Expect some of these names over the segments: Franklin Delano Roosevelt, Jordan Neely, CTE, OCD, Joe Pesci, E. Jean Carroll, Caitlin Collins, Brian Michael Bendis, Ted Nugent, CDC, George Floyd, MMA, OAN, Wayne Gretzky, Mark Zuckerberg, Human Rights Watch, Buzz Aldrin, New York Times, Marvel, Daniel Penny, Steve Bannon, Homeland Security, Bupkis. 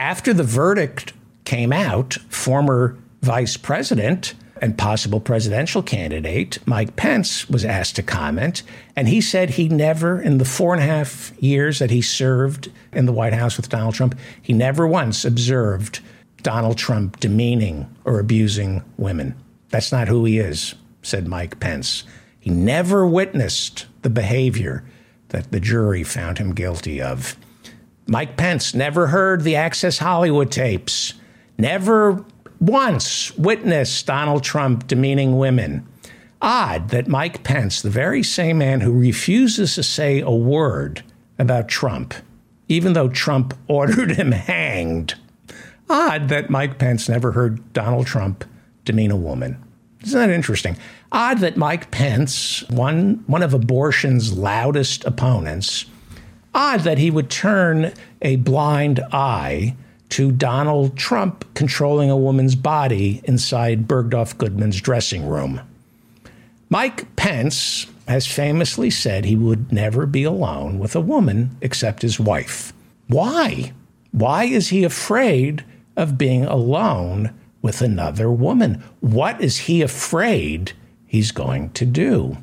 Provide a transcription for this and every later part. After the verdict came out, former vice president and possible presidential candidate Mike Pence was asked to comment, and he said he never, in the 4.5 years that he served in the White House with Donald Trump, he never once observed Donald Trump demeaning or abusing women. That's not who he is, said Mike Pence. He never witnessed the behavior that the jury found him guilty of. Mike Pence never heard the Access Hollywood tapes, never once witnessed Donald Trump demeaning women. Odd that Mike Pence, the very same man who refuses to say a word about Trump, even though Trump ordered him hanged. Odd that Mike Pence never heard Donald Trump demean a woman. Isn't that interesting? Odd that Mike Pence, one of abortion's loudest opponents, odd that he would turn a blind eye to Donald Trump controlling a woman's body inside Bergdorf Goodman's dressing room. Mike Pence has famously said he would never be alone with a woman except his wife. Why? Why is he afraid of being alone with another woman? What is he afraid he's going to do?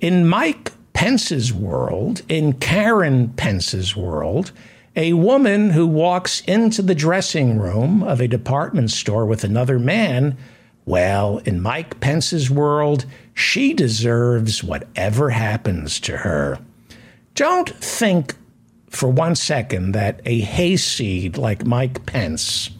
In Mike Pence's world, in Karen Pence's world, a woman who walks into the dressing room of a department store with another man, well, in Mike Pence's world, she deserves whatever happens to her. Don't think for one second that a hayseed like Mike Pence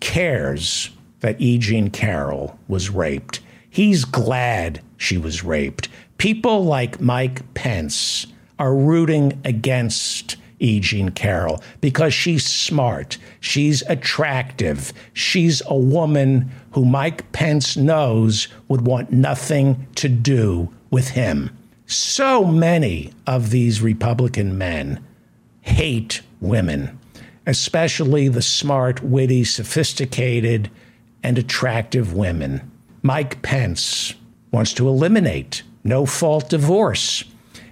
cares that E. Jean Carroll was raped. He's glad she was raped. People like Mike Pence are rooting against E. Jean Carroll because she's smart, she's attractive, she's a woman who Mike Pence knows would want nothing to do with him. So many of these Republican men hate women, especially the smart, witty, sophisticated, and attractive women. Mike Pence wants to eliminate no-fault divorce.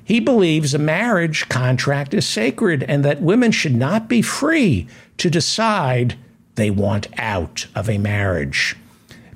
He believes a marriage contract is sacred and that women should not be free to decide they want out of a marriage,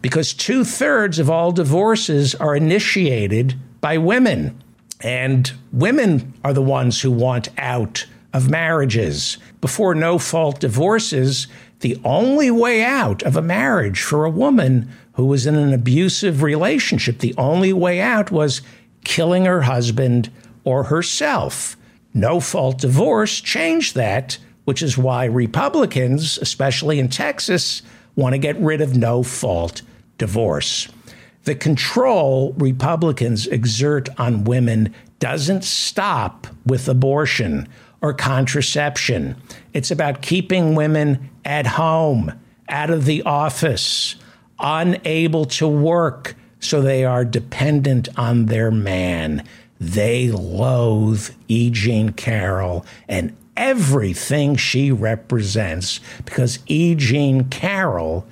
because 2/3 of all divorces are initiated by women, and women are the ones who want out of marriages. Before no-fault divorces, the only way out of a marriage for a woman who was in an abusive relationship, the only way out was killing her husband or herself. No-fault divorce changed that, which is why Republicans, especially in Texas, want to get rid of no-fault divorce. The control Republicans exert on women doesn't stop with abortion or contraception. It's about keeping women at home, out of the office, unable to work, so they are dependent on their man. They loathe E. Jean Carroll and everything she represents because E. Jean Carroll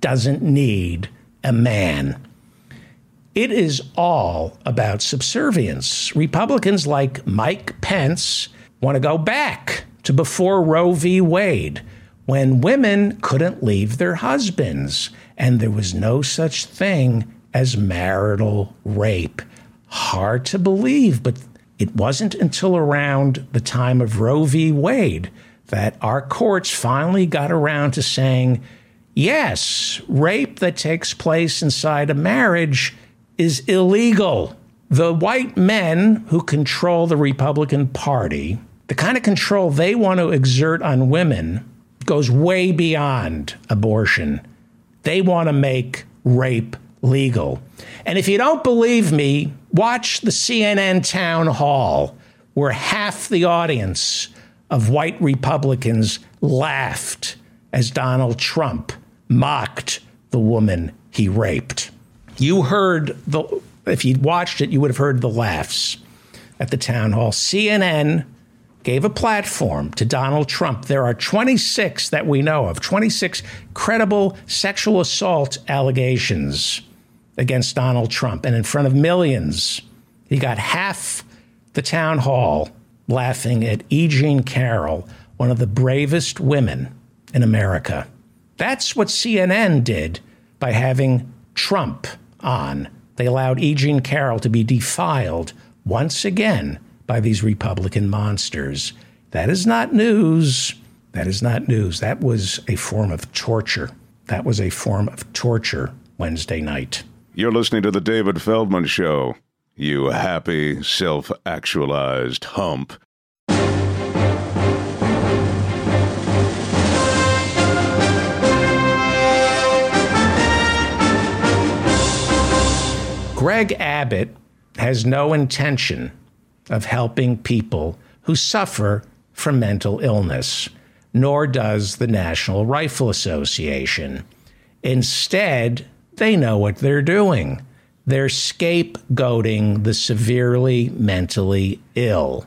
doesn't need a man. It is all about subservience. Republicans like Mike Pence want to go back to before Roe v. Wade, when women couldn't leave their husbands and there was no such thing as marital rape. Hard to believe, but it wasn't until around the time of Roe v. Wade that our courts finally got around to saying, yes, rape that takes place inside a marriage is illegal. The white men who control the Republican Party, the kind of control they want to exert on women goes way beyond abortion. They want to make rape legal. And if you don't believe me, watch the CNN town hall where half the audience of white Republicans laughed as Donald Trump mocked the woman he raped. You heard if you'd watched it, you would have heard the laughs at the town hall. CNN gave a platform to Donald Trump. There are 26 that we know of, 26 credible sexual assault allegations against Donald Trump. And in front of millions, he got half the town hall laughing at E. Jean Carroll one of the bravest women in America. That's what CNN did by having Trump on. They allowed E. Jean Carroll to be defiled once again by these Republican monsters. That is not news. That is not news. That was a form of torture. That was a form of torture Wednesday night. You're listening to The David Feldman Show, you happy, self-actualized hump. Greg Abbott has no intention of helping people who suffer from mental illness, nor does the National Rifle Association. Instead, they know what they're doing. They're scapegoating the severely mentally ill.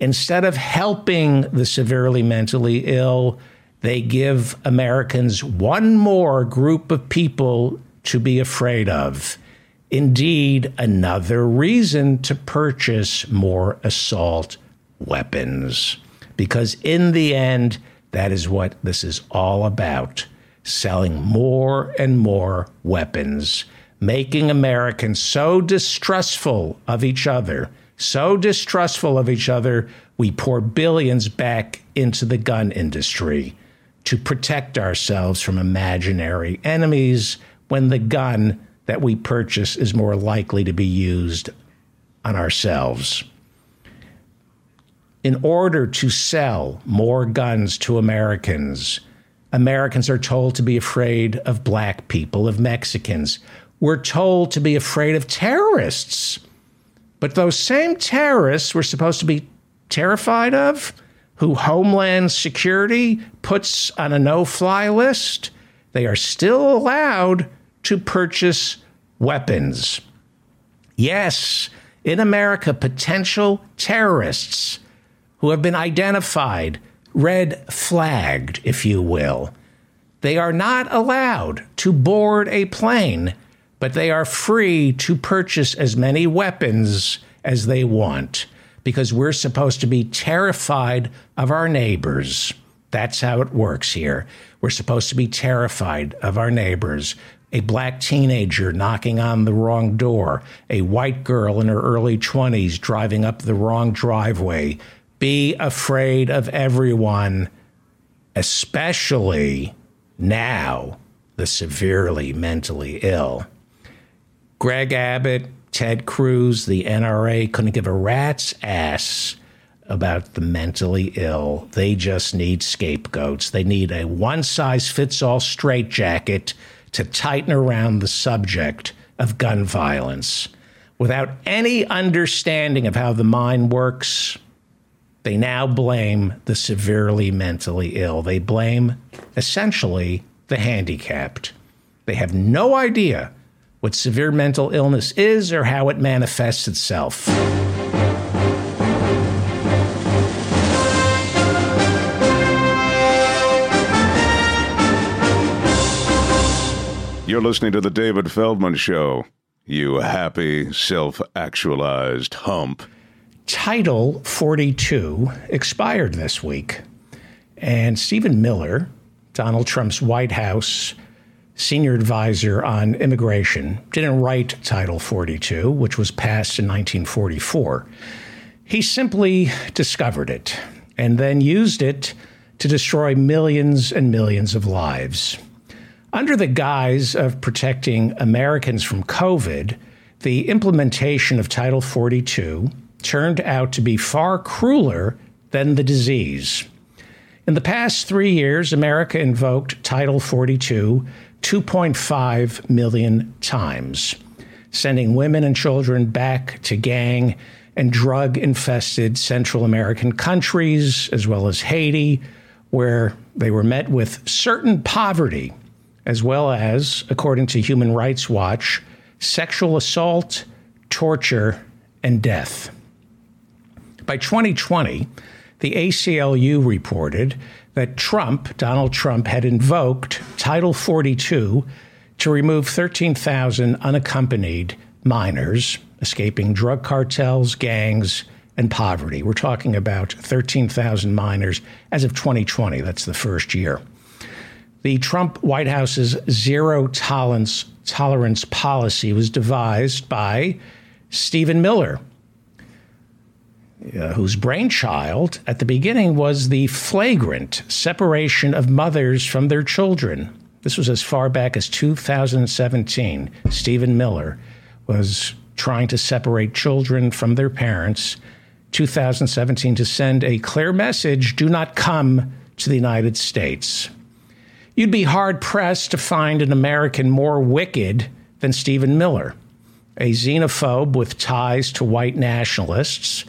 Instead of helping the severely mentally ill, they give Americans one more group of people to be afraid of. Indeed, another reason to purchase more assault weapons, because in the end, that is what this is all about. Selling more and more weapons, making Americans so distrustful of each other, we pour billions back into the gun industry to protect ourselves from imaginary enemies when the gun that we purchase is more likely to be used on ourselves. In order to sell more guns to Americans, Americans are told to be afraid of black people, of Mexicans. We're told to be afraid of terrorists. But those same terrorists we're supposed to be terrified of, who Homeland Security puts on a no-fly list, they are still allowed to purchase weapons. Yes, in America, potential terrorists who have been identified, red flagged, if you will, they are not allowed to board a plane, but they are free to purchase as many weapons as they want, because we're supposed to be terrified of our neighbors. That's how it works here. We're supposed to be terrified of our neighbors. A black teenager knocking on the wrong door, a white girl in her early 20s driving up the wrong driveway. Be afraid of everyone, especially now, the severely mentally ill. Greg Abbott, Ted Cruz, the NRA couldn't give a rat's ass about the mentally ill. They just need scapegoats. They need a one-size-fits-all straitjacket to tighten around the subject of gun violence. Without any understanding of how the mind works, they now blame the severely mentally ill. They blame, essentially, the handicapped. They have no idea what severe mental illness is or how it manifests itself. You're listening to The David Feldman Show, you happy, self-actualized hump. Title 42 expired this week, and Stephen Miller, Donald Trump's White House senior advisor on immigration, didn't write Title 42, which was passed in 1944. He simply discovered it and then used it to destroy millions and millions of lives. Under the guise of protecting Americans from COVID, the implementation of Title 42 turned out to be far crueler than the disease. In the past 3 years, America invoked Title 42 2.5 million times, sending women and children back to gang and drug-infested Central American countries, as well as Haiti, where they were met with certain poverty, as well as, according to Human Rights Watch, sexual assault, torture, and death. By 2020, the ACLU reported that Donald Trump, had invoked Title 42 to remove 13,000 unaccompanied minors escaping drug cartels, gangs, and poverty. We're talking about 13,000 minors as of 2020. That's the first year. The Trump White House's zero tolerance policy was devised by Stephen Miller, whose brainchild at the beginning was the flagrant separation of mothers from their children. This was as far back as 2017. Stephen Miller was trying to separate children from their parents, 2017, to send a clear message: do not come to the United States. You'd be hard-pressed to find an American more wicked than Stephen Miller. A xenophobe with ties to white nationalists,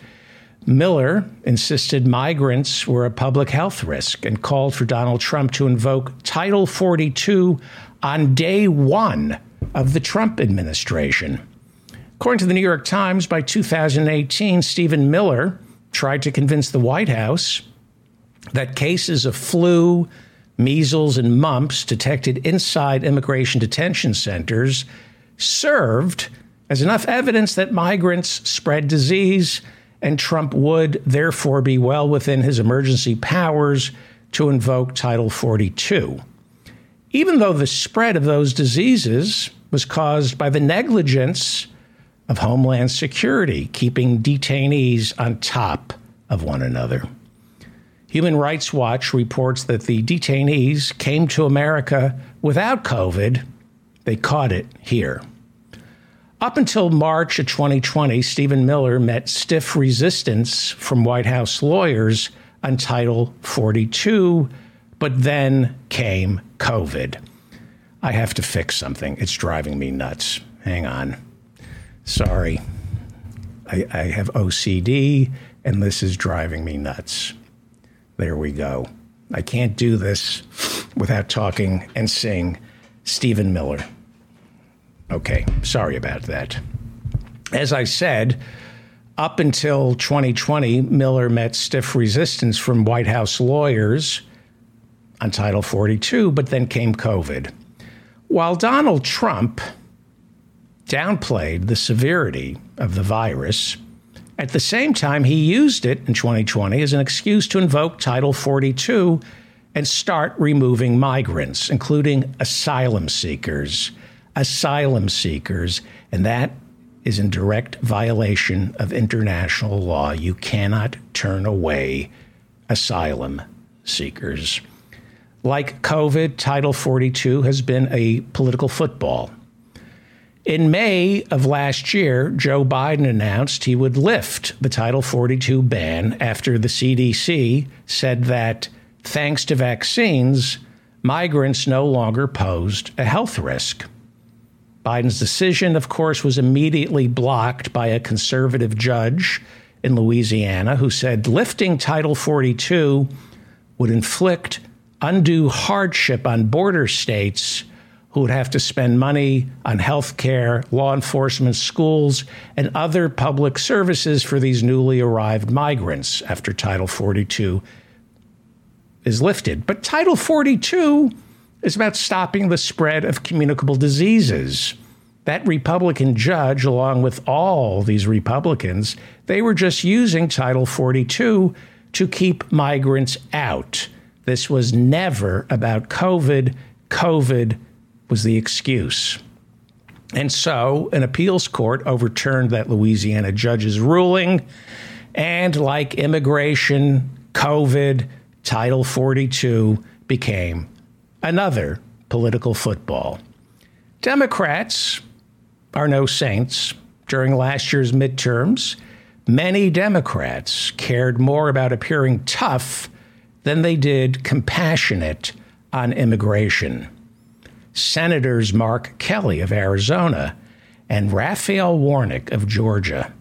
Miller insisted migrants were a public health risk and called for Donald Trump to invoke Title 42 on day one of the Trump administration. According to the New York Times, by 2018, Stephen Miller tried to convince the White House that cases of flu, measles and mumps detected inside immigration detention centers served as enough evidence that migrants spread disease, and Trump would therefore be well within his emergency powers to invoke Title 42. Even though the spread of those diseases was caused by the negligence of Homeland Security, keeping detainees on top of one another. Human Rights Watch reports that the detainees came to America without COVID. They caught it here. Up until March of 2020, Stephen Miller met stiff resistance from White House lawyers on Title 42, but then came COVID. I have to fix something. It's driving me nuts. Hang on. Sorry. I have OCD, and this is driving me nuts. There we go. I can't do this without talking and seeing Stephen Miller. Okay, sorry about that. As I said, up until 2020, Miller met stiff resistance from White House lawyers on Title 42, but then came COVID. While Donald Trump downplayed the severity of the virus, at the same time, he used it in 2020 as an excuse to invoke Title 42 and start removing migrants, including asylum seekers. And that is in direct violation of international law. You cannot turn away asylum seekers. Like COVID, Title 42 has been a political football. In May of last year, Joe Biden announced he would lift the Title 42 ban after the CDC said that, thanks to vaccines, migrants no longer posed a health risk. Biden's decision, of course, was immediately blocked by a conservative judge in Louisiana who said lifting Title 42 would inflict undue hardship on border states who would have to spend money on health care, law enforcement, schools, and other public services for these newly arrived migrants after Title 42 is lifted. But Title 42 is about stopping the spread of communicable diseases. That Republican judge, along with all these Republicans, they were just using Title 42 to keep migrants out. This was never about COVID. COVID was the excuse. And so an appeals court overturned that Louisiana judge's ruling. And like immigration, COVID, Title 42 became another political football. Democrats are no saints. During last year's midterms, many Democrats cared more about appearing tough than they did compassionate on immigration. Senators Mark Kelly of Arizona and Raphael Warnock of Georgia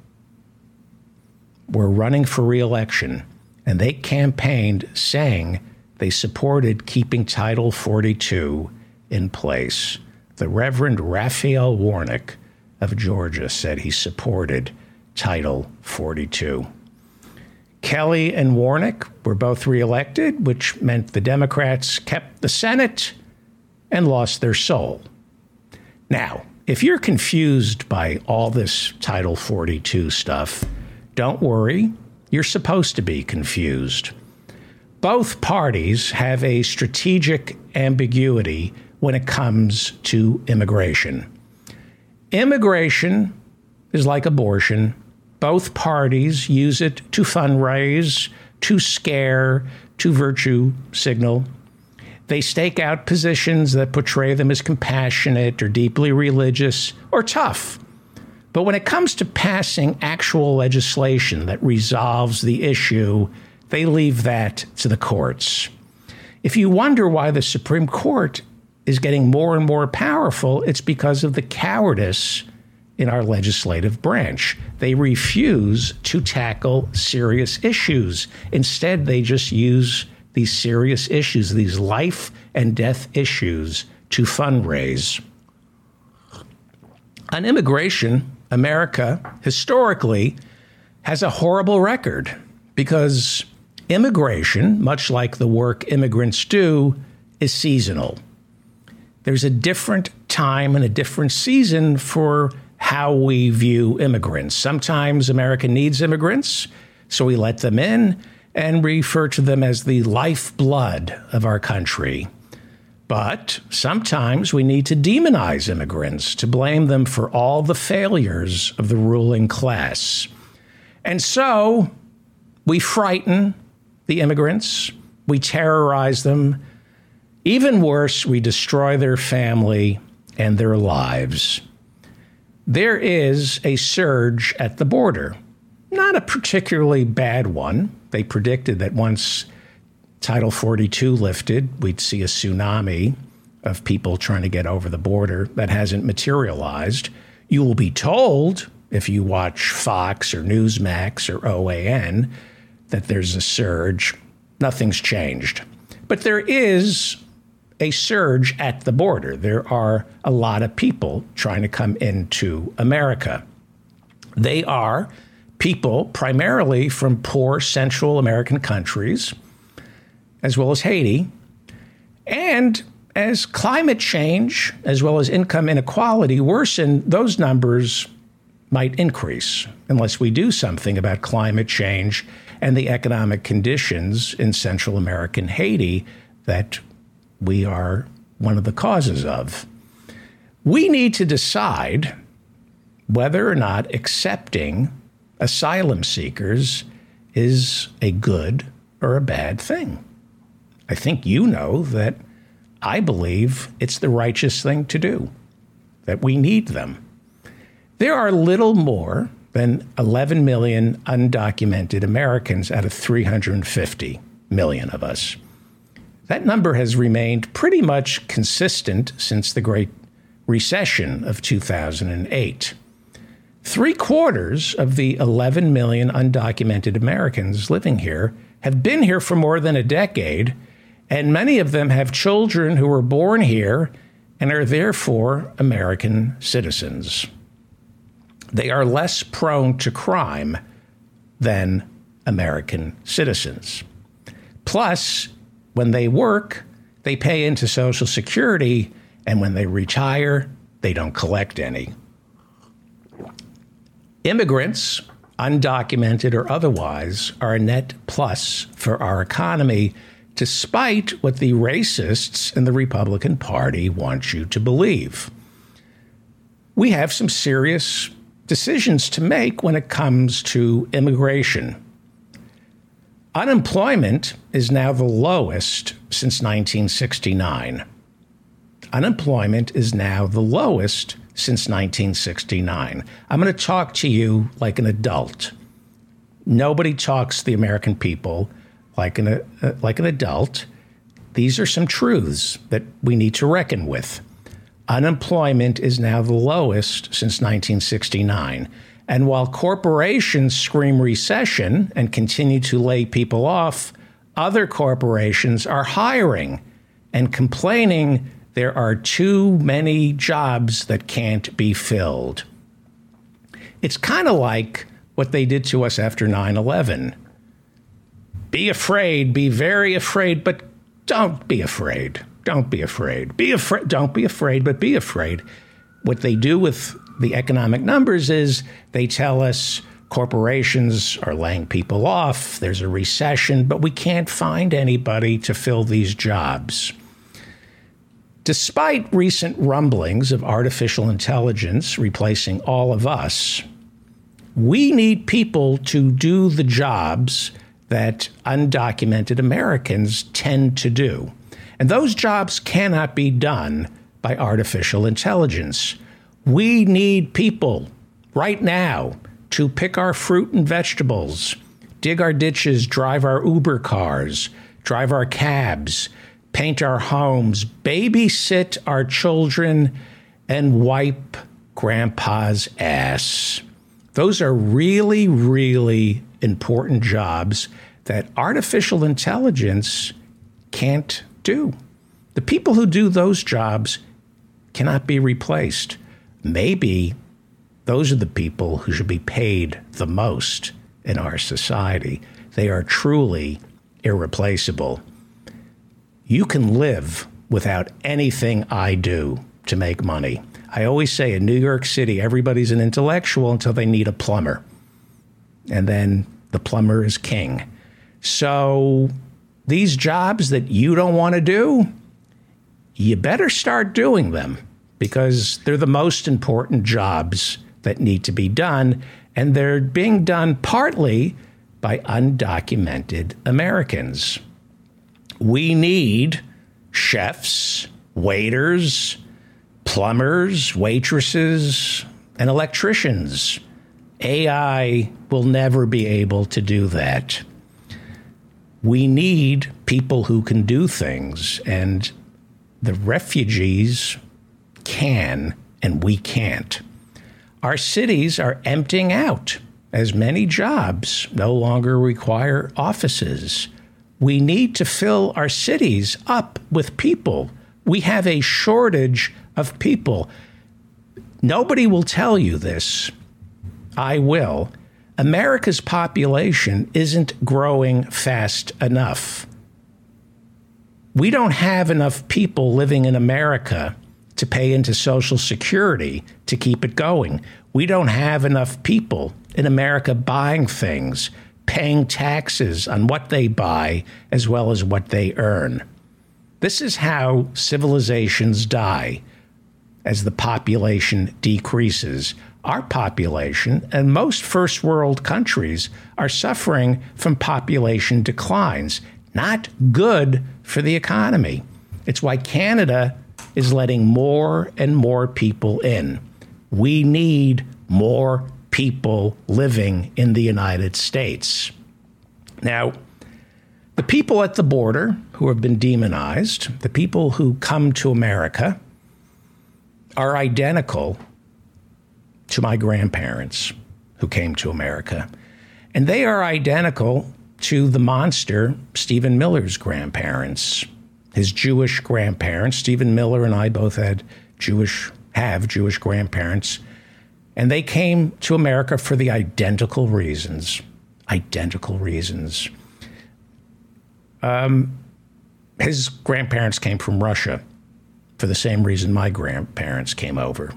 were running for re-election, and they campaigned saying they supported keeping Title 42 in place. The Reverend Raphael Warnock of Georgia said he supported Title 42. Kelly and Warnock were both re-elected, which meant the Democrats kept the Senate and lost their soul. Now, if you're confused by all this Title 42 stuff, Don't worry, you're supposed to be confused. Both parties have a strategic ambiguity when it comes to immigration. Immigration is like abortion. Both parties use it to fundraise, to scare, to virtue signal. They stake out positions that portray them as compassionate or deeply religious or tough. But when it comes to passing actual legislation that resolves the issue, they leave that to the courts. If you wonder why the Supreme Court is getting more and more powerful, it's because of the cowardice in our legislative branch. They refuse to tackle serious issues. Instead, they just use these serious issues, these life and death issues, to fundraise. On immigration, America historically has a horrible record because immigration, much like the work immigrants do, is seasonal. There's a different time and a different season for how we view immigrants. Sometimes America needs immigrants, so we let them in and refer to them as the lifeblood of our country. But sometimes we need to demonize immigrants, to blame them for all the failures of the ruling class. And so we frighten the immigrants, we terrorize them. Even worse, we destroy their family and their lives. There is a surge at the border, not a particularly bad one. They predicted that once Title 42 lifted, we'd see a tsunami of people trying to get over the border. That hasn't materialized. You will be told, if you watch Fox or Newsmax or OAN, that there's a surge. Nothing's changed. But there is a surge at the border. There are a lot of people trying to come into America. They are people primarily from poor Central American countries, as well as Haiti. And as climate change, as well as income inequality worsen, those numbers might increase unless we do something about climate change and the economic conditions in Central American Haiti that we are one of the causes of. We need to decide whether or not accepting asylum seekers is a good or a bad thing. I think you know that I believe it's the righteous thing to do, that we need them. There are little more than 11 million undocumented Americans out of 350 million of us. That number has remained pretty much consistent since the Great Recession of 2008. 3/4 of the 11 million undocumented Americans living here have been here for more than a decade, and many of them have children who were born here and are therefore American citizens. They are less prone to crime than American citizens. Plus, when they work, they pay into Social Security, and when they retire, they don't collect any. Immigrants, undocumented or otherwise, are a net plus for our economy, despite what the racists in the Republican Party want you to believe. We have some serious decisions to make when it comes to immigration. Unemployment is now the lowest since 1969. Unemployment is now the lowest since 1969. I'm going to talk to you like an adult. Nobody talks to the American people like an adult. These are some truths that we need to reckon with. Unemployment is now the lowest since 1969. And while corporations scream recession and continue to lay people off, other corporations are hiring and complaining there are too many jobs that can't be filled. It's kind of like what they did to us after 9/11. Be afraid, be very afraid, but don't be afraid. Don't be afraid. Be afraid. Don't be afraid, but be afraid. What they do with the economic numbers is they tell us Corporations are laying people off. There's a recession, but we can't find anybody to fill these jobs. Despite recent rumblings of artificial intelligence replacing all of us, we need people to do the jobs that undocumented Americans tend to do. And those jobs cannot be done by artificial intelligence. We need people right now to pick our fruit and vegetables, dig our ditches, drive our Uber cars, drive our cabs, paint our homes, babysit our children, and wipe grandpa's ass. Those are really, really important jobs that artificial intelligence can't do. The people who do those jobs cannot be replaced. Maybe those are the people who should be paid the most in our society. They are truly irreplaceable. You can live without anything I do to make money. I always say in New York City, everybody's an intellectual until they need a plumber. And then the plumber is king. So these jobs that you don't want to do, you better start doing them, because they're the most important jobs that need to be done. And they're being done partly by undocumented Americans. We need chefs, waiters, plumbers, waitresses, and electricians. AI will never be able to do that. We need people who can do things, and the refugees can, and we can't. Our cities are emptying out as many jobs no longer require offices. We need to fill our cities up with people. We have a shortage of people. Nobody will tell you this. I will. America's population isn't growing fast enough. We don't have enough people living in America to pay into Social Security to keep it going. We don't have enough people in America buying things, paying taxes on what they buy as well as what they earn. This is how civilizations die, as the population decreases. Our population and most first world countries are suffering from population declines. Not good for the economy. It's why Canada is letting more and more people in. We need more people living in the United States. Now, the people at the border who have been demonized, the people who come to America, are identical to my grandparents who came to America. And they are identical to the monster Stephen Miller's grandparents, his Jewish grandparents. Stephen Miller and I both have Jewish grandparents. And they came to America for the identical reasons. His grandparents came from Russia for the same reason my grandparents came over.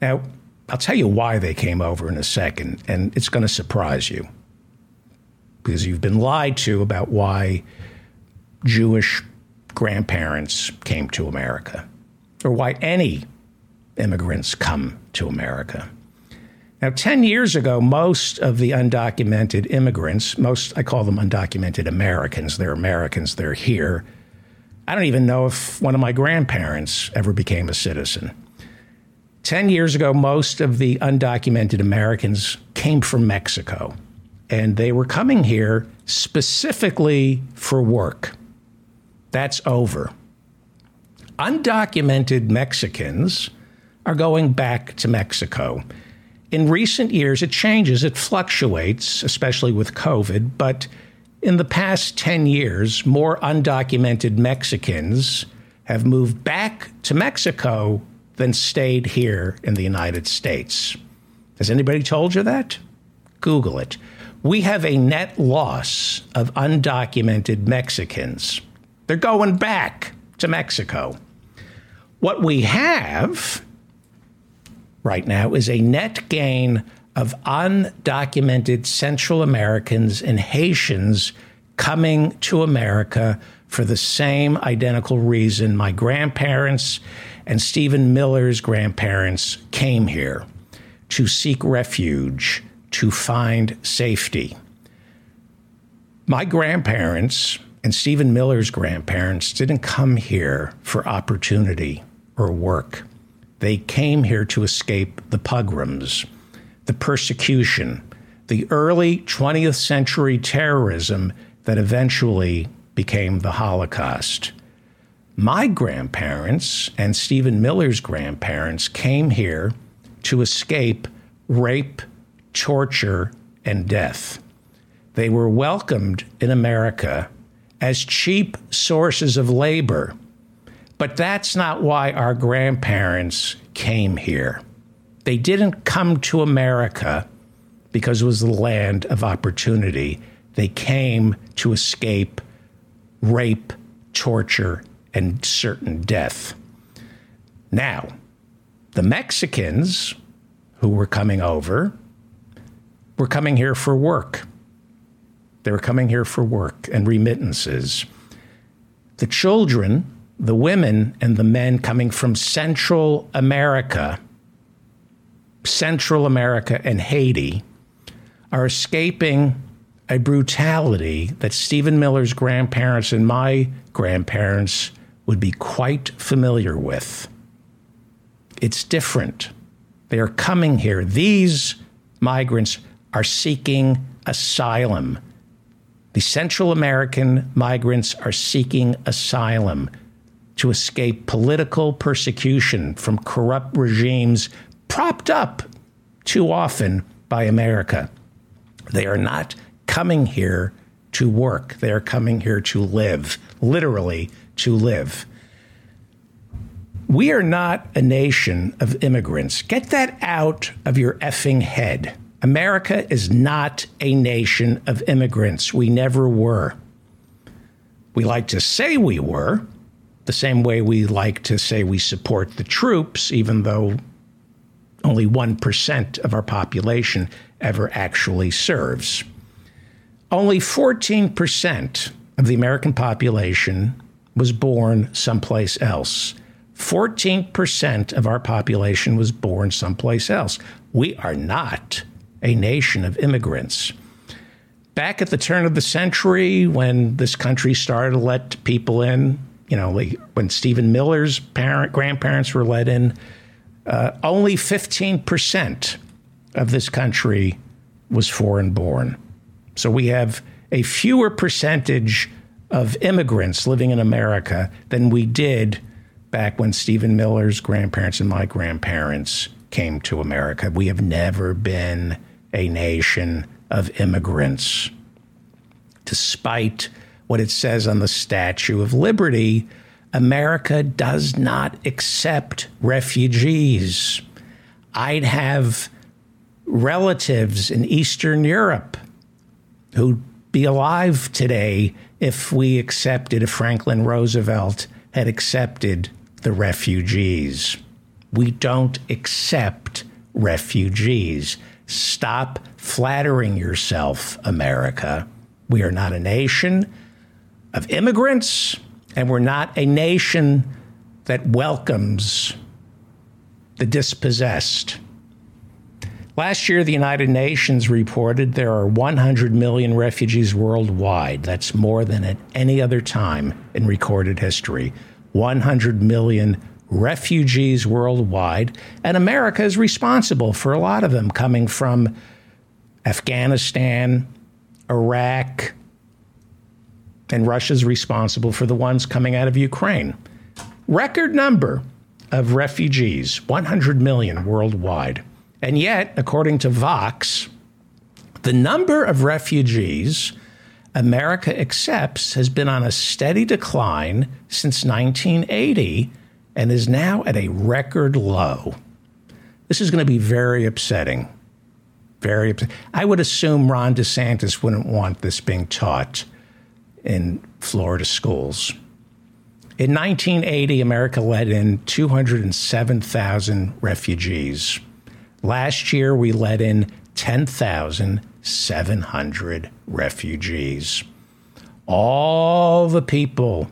Now, I'll tell you why they came over in a second, and it's going to surprise you, because you've been lied to about why Jewish grandparents came to America, or why any immigrants come to America. Now, 10 years ago, most of the undocumented immigrants, I call them undocumented Americans, they're here. I don't even know if one of my grandparents ever became a citizen. 10 years ago, most of the undocumented Americans came from Mexico, and they were coming here specifically for work. That's over. Undocumented Mexicans are going back to Mexico. In recent years, it changes, it fluctuates, especially with COVID, but in the past 10 years, more undocumented Mexicans have moved back to Mexico than stayed here in the United States. Has anybody told you that? Google it. We have a net loss of undocumented Mexicans. They're going back to Mexico. What we have right now is a net gain of undocumented Central Americans and Haitians coming to America for the same identical reason my grandparents and Stephen Miller's grandparents came here, to seek refuge, to find safety. My grandparents and Stephen Miller's grandparents didn't come here for opportunity or work. They came here to escape the pogroms, the persecution, the early 20th century terrorism that eventually became the Holocaust. My grandparents and Stephen Miller's grandparents came here to escape rape, torture, and death. They were welcomed in America as cheap sources of labor. But that's not why our grandparents came here. They didn't come to America because it was the land of opportunity. They came to escape rape, torture, and certain death. Now, the Mexicans who were coming over were coming here for work. They were coming here for work and remittances. The children, the women, and the men coming from Central America and Haiti are escaping a brutality that Stephen Miller's grandparents and my grandparents would be quite familiar with. It's different. They are coming here. These migrants are seeking asylum. The Central American migrants are seeking asylum to escape political persecution from corrupt regimes propped up too often by America. They are not coming here to work. They are coming here to live, literally to live. We are not a nation of immigrants. Get that out of your effing head. America is not a nation of immigrants. We never were. We like to say we were, the same way we like to say we support the troops, even though only 1% of our population ever actually serves. Only 14% of the American population was born someplace else. 14% of our population was born someplace else. We are not a nation of immigrants. Back at the turn of the century, when this country started to let people in, when Stephen Miller's grandparents were let in, only 15% of this country was foreign born. So we have a fewer percentage of immigrants living in America than we did back when Stephen Miller's grandparents and my grandparents came to America. We have never been a nation of immigrants, despite what it says on the Statue of Liberty. America does not accept refugees. I'd have relatives in Eastern Europe who'd be alive today if Franklin Roosevelt had accepted the refugees. We don't accept refugees. Stop flattering yourself, America. We are not a nation of immigrants, and we're not a nation that welcomes the dispossessed. Last year, the United Nations reported there are 100 million refugees worldwide. That's more than at any other time in recorded history. 100 million refugees worldwide, and America is responsible for a lot of them, coming from Afghanistan, Iraq, and Russia's responsible for the ones coming out of Ukraine. Record number of refugees, 100 million worldwide. And yet, according to Vox, the number of refugees America accepts has been on a steady decline since 1980 and is now at a record low. This is going to be very upsetting. Very upsetting. I would assume Ron DeSantis wouldn't want this being taught in Florida schools. In 1980, America let in 207,000 refugees. Last year, we let in 10,700 refugees. All the people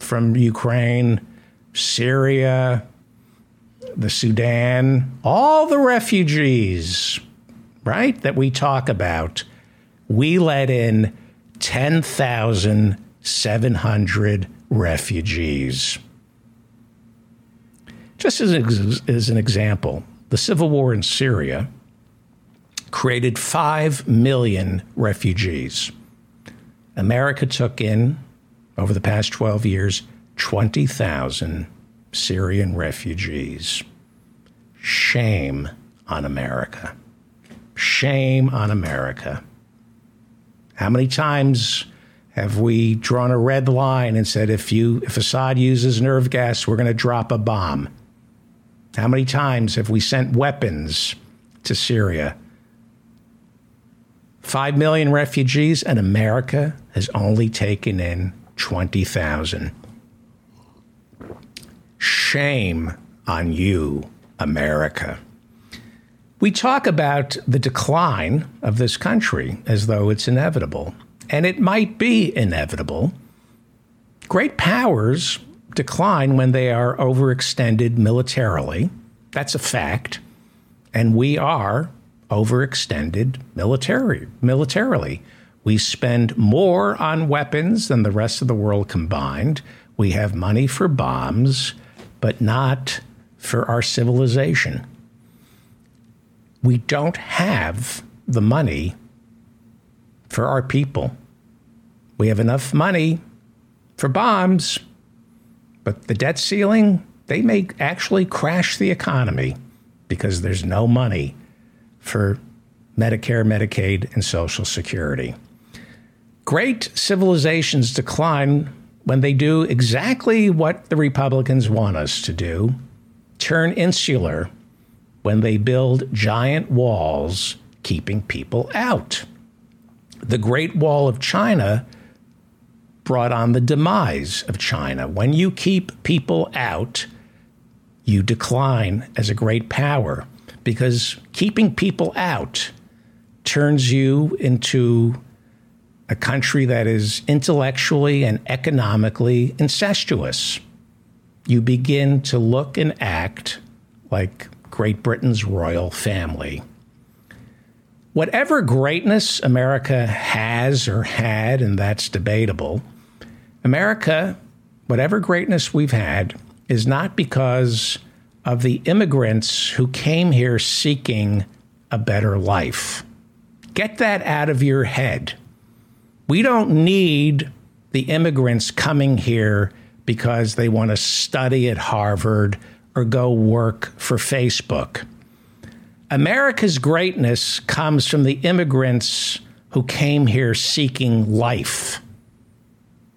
from Ukraine, Syria, the Sudan, all the refugees, right, that we talk about, we let in 10,700 refugees. Just as an example, the civil war in Syria created 5 million refugees. America took in, over the past 12 years, 20,000 Syrian refugees. Shame on America. Shame on America. How many times have we drawn a red line and said, if Assad uses nerve gas, we're going to drop a bomb? How many times have we sent weapons to Syria? 5 million refugees, and America has only taken in 20,000. Shame on you, America. We talk about the decline of this country as though it's inevitable, and it might be inevitable. Great powers decline when they are overextended militarily. That's a fact. And we are overextended militarily. We spend more on weapons than the rest of the world combined. We have money for bombs, but not for our civilization. We don't have the money for our people. We have enough money for bombs, but the debt ceiling, they may actually crash the economy because there's no money for Medicare, Medicaid, and Social Security. Great civilizations decline when they do exactly what the Republicans want us to do, turn insular when they build giant walls keeping people out. The Great Wall of China brought on the demise of China. When you keep people out, you decline as a great power, because keeping people out turns you into a country that is intellectually and economically incestuous. You begin to look and act like Great Britain's royal family. Whatever greatness America has or had, and that's debatable, America, whatever greatness we've had, is not because of the immigrants who came here seeking a better life. Get that out of your head. We don't need the immigrants coming here because they want to study at Harvard or go work for Facebook. America's greatness comes from the immigrants who came here seeking life.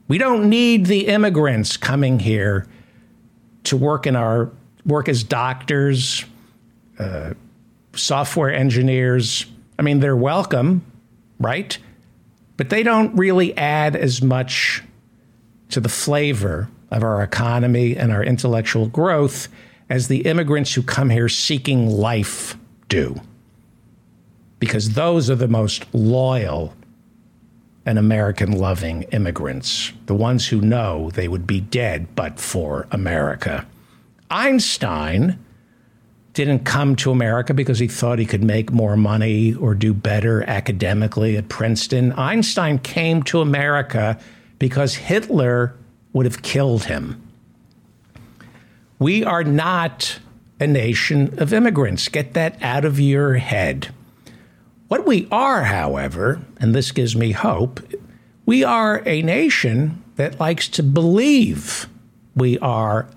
We don't need the immigrants coming here to work as doctors, software engineers. I mean, they're welcome, right? But they don't really add as much to the flavor of our economy and our intellectual growth as the immigrants who come here seeking life do. Because those are the most loyal and American-loving immigrants, the ones who know they would be dead but for America. Einstein didn't come to America because he thought he could make more money or do better academically at Princeton. Einstein came to America because Hitler would have killed him. We are not a nation of immigrants. Get that out of your head. What we are, however, and this gives me hope, we are a nation that likes to believe we are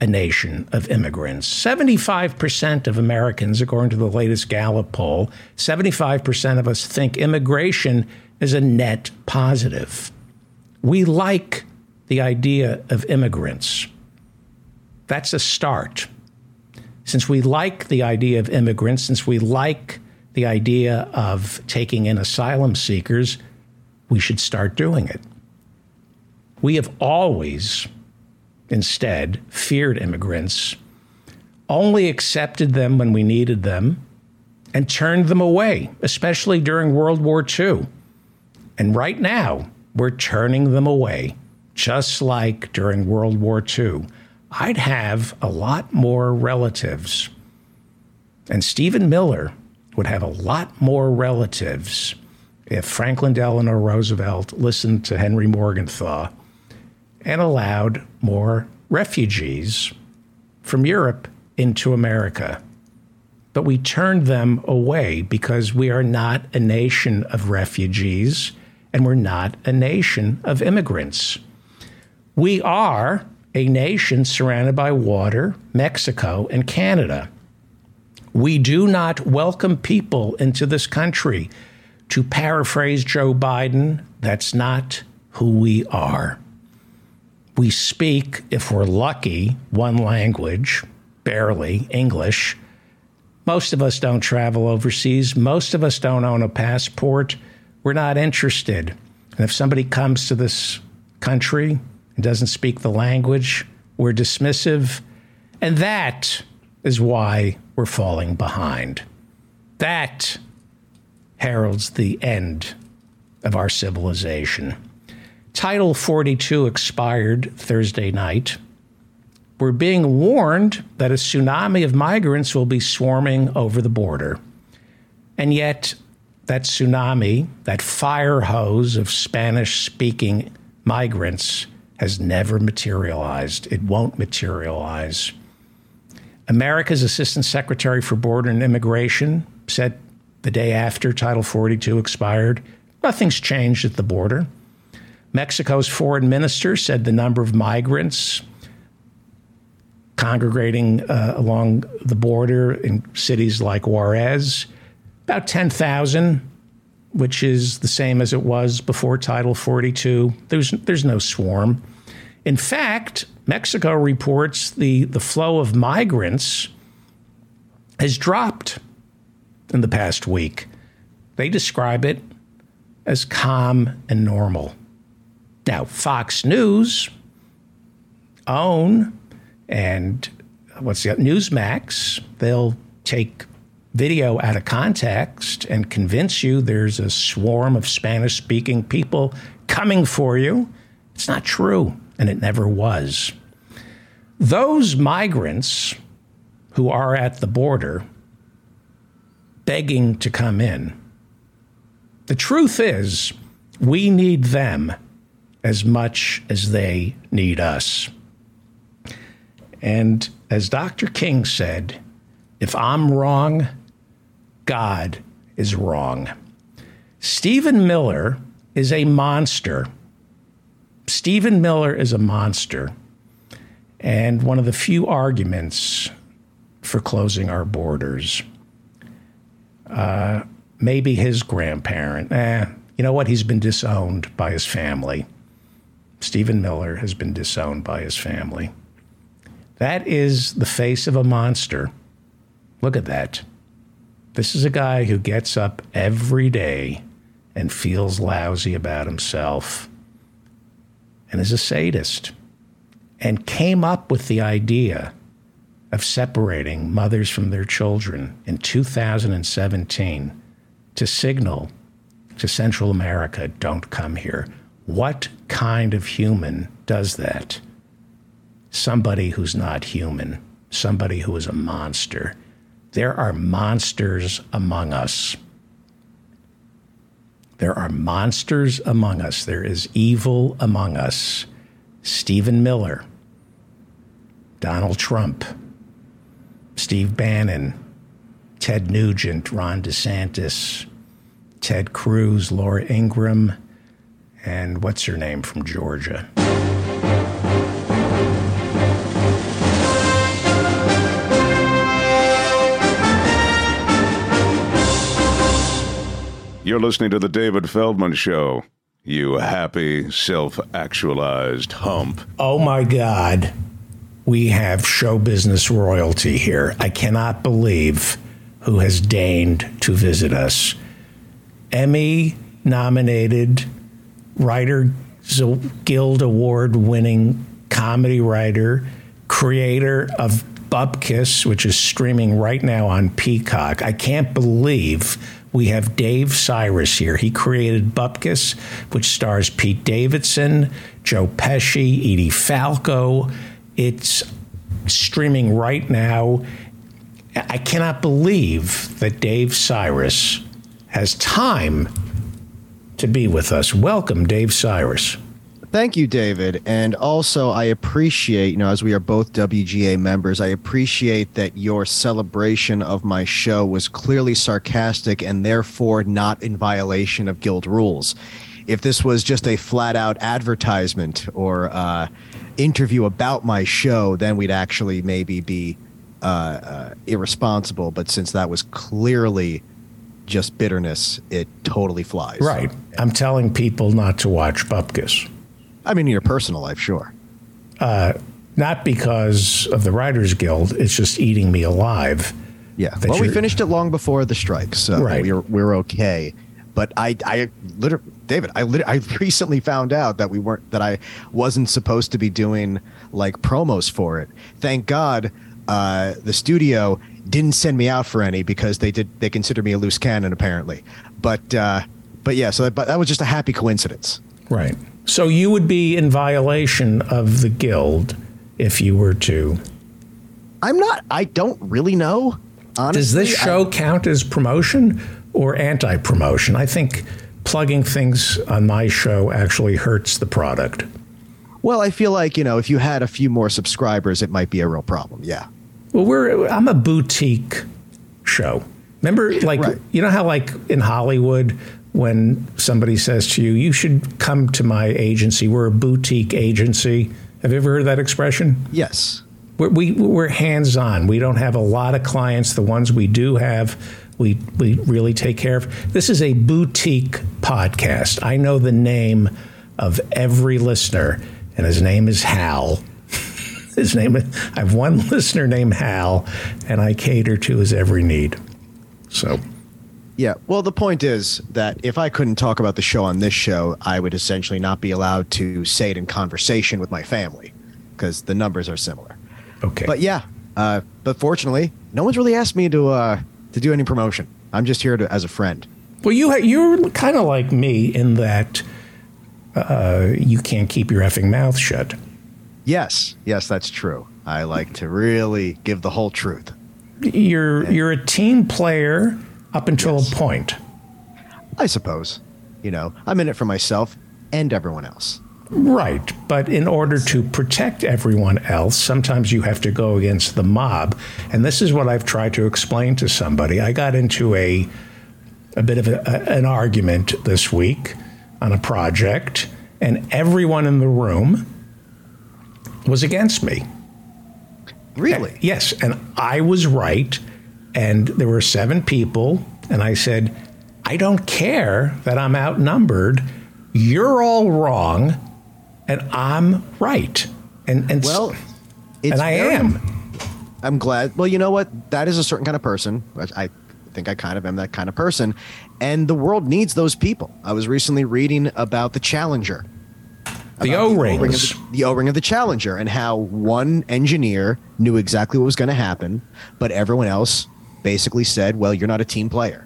a nation of immigrants. 75% of Americans, according to the latest Gallup poll, 75% of us think immigration is a net positive. We like the idea of immigrants. That's a start. Since we like the idea of immigrants, since we like the idea of taking in asylum seekers, we should start doing it. We have always instead feared immigrants, only accepted them when we needed them, and turned them away, especially during World War II. And right now, we're turning them away, just like during World War II. I'd have a lot more relatives. And Stephen Miller would have a lot more relatives if Franklin Delano Roosevelt listened to Henry Morgenthau and allowed more refugees from Europe into America. But we turned them away because we are not a nation of refugees and we're not a nation of immigrants. We are a nation surrounded by water, Mexico, and Canada. We do not welcome people into this country. To paraphrase Joe Biden, that's not who we are. We speak, if we're lucky, one language, barely, English. Most of us don't travel overseas. Most of us don't own a passport. We're not interested. And if somebody comes to this country and doesn't speak the language, we're dismissive. And that is why we're falling behind. That heralds the end of our civilization. Title 42 expired Thursday night. We're being warned that a tsunami of migrants will be swarming over the border. And yet, that tsunami, that fire hose of Spanish-speaking migrants, has never materialized. It won't materialize. America's Assistant Secretary for Border and Immigration said the day after Title 42 expired, nothing's changed at the border. Mexico's foreign minister said the number of migrants congregating along the border in cities like Juarez, about 10,000, which is the same as it was before Title 42. There's no swarm. In fact, Mexico reports the flow of migrants has dropped in the past week. They describe it as calm and normal. Now, Fox News, OWN, and Newsmax, they'll take video out of context and convince you there's a swarm of Spanish-speaking people coming for you. It's not true, and it never was. Those migrants who are at the border begging to come in, the truth is we need them as much as they need us. And as Dr. King said, if I'm wrong, God is wrong. Stephen Miller is a monster. Stephen Miller is a monster. And one of the few arguments for closing our borders. Maybe his grandparent. You know what? He's been disowned by his family. Stephen Miller has been disowned by his family. That is the face of a monster. Look at that. This is a guy who gets up every day and feels lousy about himself and is a sadist and came up with the idea of separating mothers from their children in 2017 to signal to Central America, don't come here. What kind of human does that? Somebody who's not human, somebody who is a monster. There are monsters among us. There are monsters among us. There is evil among us. Stephen Miller, Donald Trump, Steve Bannon, Ted Nugent, Ron DeSantis, Ted Cruz, Laura Ingraham, and what's her name from Georgia? You're listening to The David Feldman Show, you happy, self-actualized hump. Oh, my God. We have show business royalty here. I cannot believe who has deigned to visit us. Emmy-nominated, Writers Guild Award-winning comedy writer, creator of Bupkis, which is streaming right now on Peacock. I can't believe we have Dave Sirus here. He created Bupkis, which stars Pete Davidson, Joe Pesci, Edie Falco. It's streaming right now. I cannot believe that Dave Sirus has time to be with us. Welcome, Dave Sirus. Thank you, David. And also, I appreciate, you know, as we are both WGA members, I appreciate that your celebration of my show was clearly sarcastic and therefore not in violation of guild rules. If this was just a flat out advertisement or interview about my show, then we'd actually maybe be irresponsible. But since that was clearly just bitterness, it totally flies. Right. I'm telling people not to watch Bupkis. I mean, in your personal life, sure. Not because of the Writers Guild. It's just eating me alive. Yeah. Well, we finished it long before the strike, so right. we're okay. But I recently found out that I wasn't supposed to be doing like promos for it. Thank God, the studio didn't send me out for any because they consider me a loose cannon apparently. But yeah, so that was just a happy coincidence. Right. So you would be in violation of the guild if you were to. I'm not. I don't really know. Honestly, does this show count as promotion or anti-promotion? I think plugging things on my show actually hurts the product. Well, I feel like, you know, if you had a few more subscribers, it might be a real problem. Yeah. Well, I'm a boutique show. Remember, like, right. You know how like in Hollywood, when somebody says to you, you should come to my agency. We're a boutique agency. Have you ever heard that expression? Yes. We're hands-on. We don't have a lot of clients. The ones we do have, we really take care of. This is a boutique podcast. I know the name of every listener, and his name is Hal. I have one listener named Hal, and I cater to his every need. So... yeah. Well, the point is that if I couldn't talk about the show on this show, I would essentially not be allowed to say it in conversation with my family because the numbers are similar. OK, but yeah. But fortunately, no one's really asked me to do any promotion. I'm just here as a friend. Well, you're kind of like me in that you can't keep your effing mouth shut. Yes. Yes, that's true. I like to really give the whole truth. You're a team player. Up until a point. I suppose. You know, I'm in it for myself and everyone else. Right. But in order to protect everyone else, sometimes you have to go against the mob. And this is what I've tried to explain to somebody. I got into a bit of an argument this week on a project, and everyone in the room was against me. Really? And, yes. And I was right. And there were 7 people, and I said, I don't care that I'm outnumbered. You're all wrong, and I'm right. And I am. I'm glad. Well, you know what? That is a certain kind of person. I think I kind of am that kind of person. And the world needs those people. I was recently reading about the Challenger. The O-rings. The O-ring of the Challenger, and how one engineer knew exactly what was going to happen, but everyone else basically said, well, you're not a team player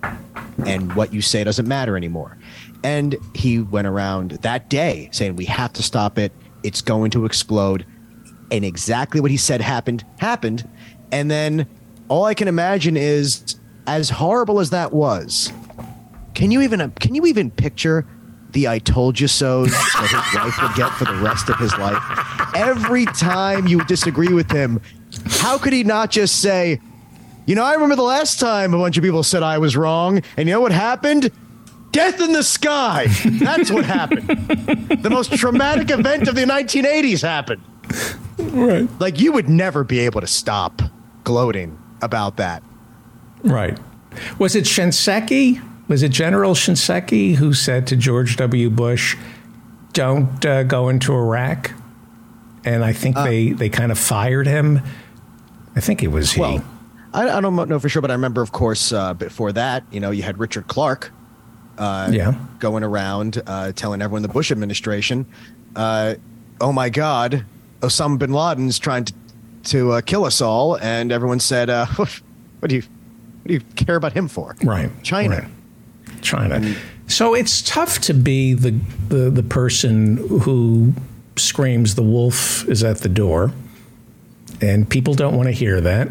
and what you say doesn't matter anymore. And he went around that day saying, we have to stop it. It's going to explode. And exactly what he said happened. And then all I can imagine is, as horrible as that was, can you even picture the I told you so that his wife would get for the rest of his life? Every time you disagree with him, how could he not just say, you know, I remember the last time a bunch of people said I was wrong, and you know what happened? Death in the sky. That's what happened. The most traumatic event of the 1980s happened. Right. Like, you would never be able to stop gloating about that. Right. Was it Shinseki? Was it General Shinseki who said to George W. Bush, don't go into Iraq? And I think they kind of fired him. I think it was he. Well, I don't know for sure, but I remember, of course, before that, you know, you had Richard Clark going around telling everyone in the Bush administration, oh, my God, Osama bin Laden's trying to to kill us all, and everyone said, "What do you care about him for?" Right, China. And so it's tough to be the person who screams the wolf is at the door, and people don't want to hear that,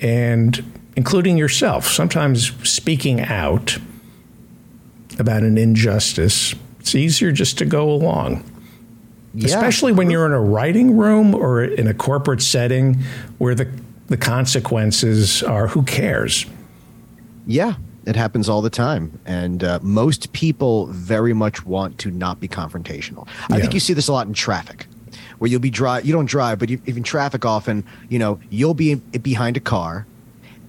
and including yourself. Sometimes speaking out about an injustice, it's easier just to go along. Yeah. Especially when you're in a writing room or in a corporate setting where the consequences are who cares. Yeah, it happens all the time. And most people very much want to not be confrontational. Yeah. I think you see this a lot in traffic, where you'll be in traffic often, you'll be behind a car,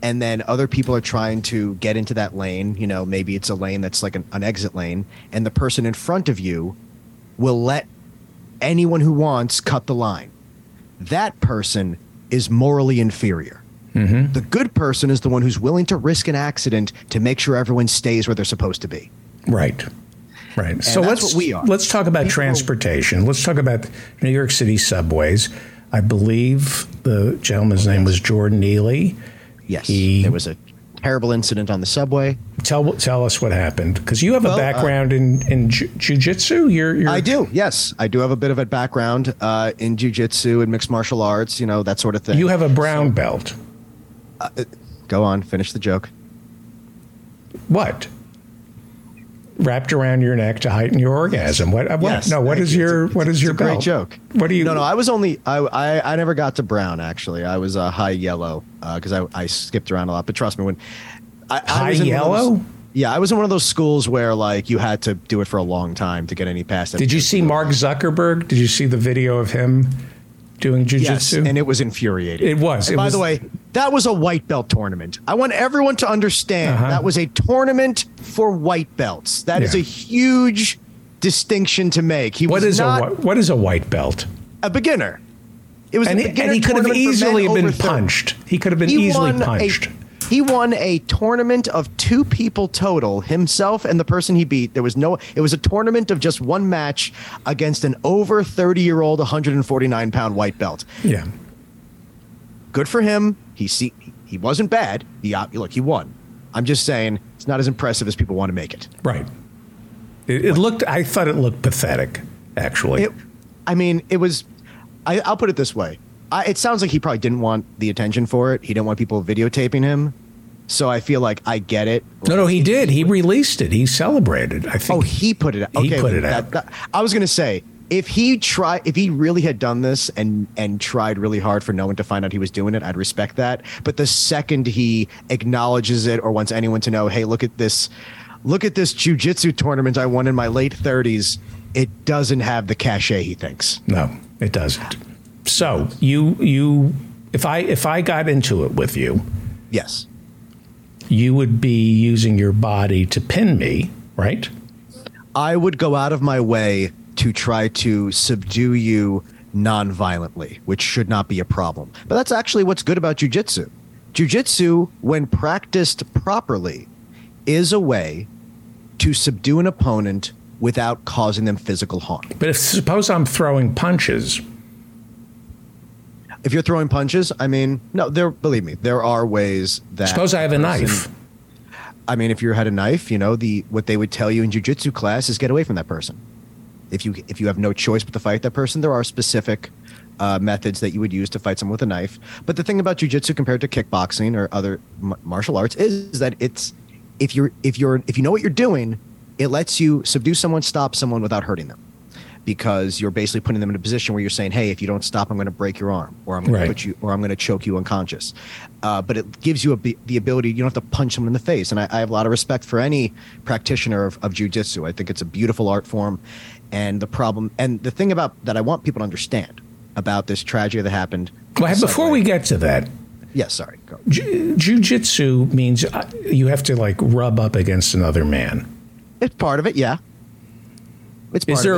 and then other people are trying to get into that lane. Maybe it's a lane that's like an exit lane, and the person in front of you will let anyone who wants cut the line. That person is morally inferior. Mm-hmm. The good person is the one who's willing to risk an accident to make sure everyone stays where they're supposed to be. Right. And so that's what we are. Let's talk about transportation. Let's talk about New York City subways. I believe the gentleman's name was Jordan Neely. Yes, there was a terrible incident on the subway. Tell us what happened, because you have a background in jiu-jitsu. I do. Yes, I do have a bit of a background in jiu-jitsu and mixed martial arts, that sort of thing. You have a brown belt. Go on. Finish the joke. What? Wrapped around your neck to heighten your orgasm. What is your belt? Great joke. What do you? No. I was only I never got to brown. Actually, I was high yellow because I skipped around a lot. But trust me, when I was in yellow. I was in one of those schools where you had to do it for a long time to get any past. Did you see Mark Zuckerberg? Did you see the video of him doing jiu-jitsu? Yes, and it was infuriating. By the way, that was a white belt tournament. I want everyone to understand that was a tournament for white belts. That is a huge distinction to make. What is a white belt? A beginner. It was and he could have easily been punched. He could have been easily punched. He won a tournament of two people total, himself and the person he beat. It was a tournament of just one match against an over 30-year-old, 149-pound white belt. Yeah. Good for him. He wasn't bad. He won. I'm just saying it's not as impressive as people want to make it. Right. I thought it looked pathetic, actually. I'll put it this way. It sounds like he probably didn't want the attention for it. He didn't want people videotaping him. So I feel like I get it. No, he did. He released it. He celebrated. I think. Oh, he put it out. Okay, he put it out. I was going to say, if he really had done this and tried really hard for no one to find out he was doing it, I'd respect that. But the second he acknowledges it or wants anyone to know, hey, look at this jiu-jitsu tournament I won in my late 30s, it doesn't have the cachet he thinks. No, it doesn't. So you if I got into it with you, yes, you would be using your body to pin me, right? I would go out of my way to try to subdue you nonviolently, which should not be a problem. But that's actually what's good about jiu-jitsu. Jiu-jitsu, when practiced properly, is a way to subdue an opponent without causing them physical harm. But suppose I'm throwing punches. If you're throwing punches, believe me, there are ways that. Suppose I have a knife. If you had a knife, what they would tell you in jiu-jitsu class is get away from that person. If you have no choice but to fight that person, there are specific methods that you would use to fight someone with a knife. But the thing about jiu-jitsu compared to kickboxing or other martial arts is that it's if you know what you're doing, it lets you subdue someone, stop someone without hurting them. Because you're basically putting them in a position where you're saying, hey, if you don't stop, I'm going to break your arm, or I'm going to put you, or I'm going to choke you unconscious. But it gives you the ability, you don't have to punch someone in the face. And I have a lot of respect for any practitioner of jiu-jitsu. I think it's a beautiful art form. And the thing about that I want people to understand about this tragedy that happened. Well, before we get to that. Yeah, sorry. Go. Jiu-jitsu means you have to rub up against another man. It's part of it. Yeah. Is there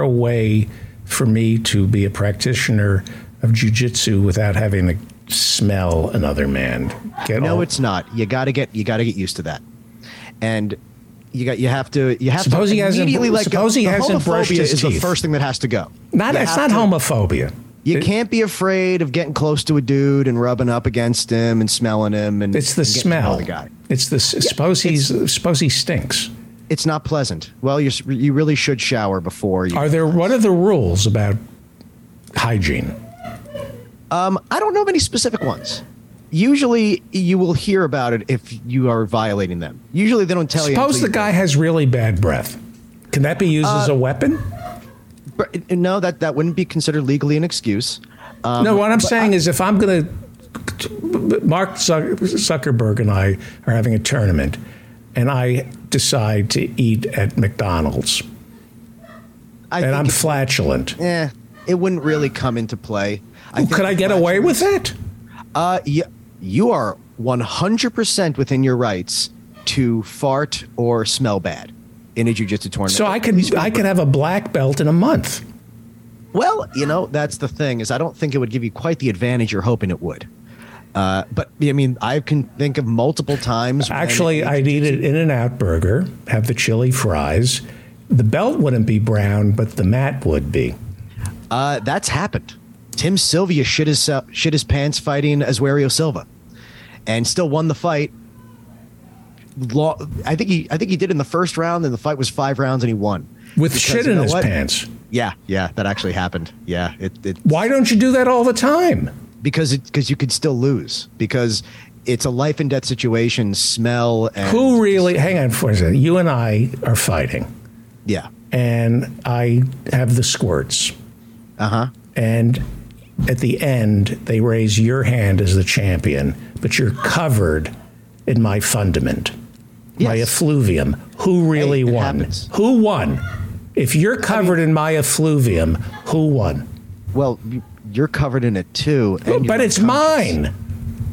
a way for me to be a practitioner of jiu-jitsu without having to smell another man? It's not. You got to get used to that. And you have to immediately let go. Suppose he hasn't brushed his teeth. The first thing that has to go. It's not homophobia. You can't be afraid of getting close to a dude and rubbing up against him and smelling him. And it's the smell. The guy. It's the suppose he stinks. It's not pleasant. Well, you really should shower before. What are the rules about hygiene? I don't know many specific ones. Usually, you will hear about it if you are violating them. Usually, they don't tell you. Suppose the guy has really bad breath. Can that be used as a weapon? No, that wouldn't be considered legally an excuse. No, what I'm saying is if I'm going to... Mark Zuckerberg and I are having a tournament, and I decide to eat at McDonald's, and I'm flatulent. Yeah, it wouldn't really come into play. Could I get away with it? You are 100% within your rights to fart or smell bad in a jiu-jitsu tournament. So I could have a black belt in a month. Well, that's the thing, is I don't think it would give you quite the advantage you're hoping it would. But I mean, I can think of multiple times. Actually, I'd eat an In-N-Out burger, have the chili fries. The belt wouldn't be brown, but the mat would be. That's happened. Tim Sylvia shit his pants fighting Azuario Silva and still won the fight. I think he did in the first round, and the fight was 5 rounds, and he won with shit in his pants. Yeah, that actually happened. Yeah, it. Why don't you do that all the time? Because you could still lose, because it's a life and death situation. Smell. And who really? Hang on for a second. You and I are fighting. Yeah, and I have the squirts. Uh huh. And at the end, they raise your hand as the champion, but you're covered in my fundament. Yes. My effluvium. Who really won? Happens. Who won? If you're covered in my effluvium, who won? Well, you're covered in it too. And but it's mine.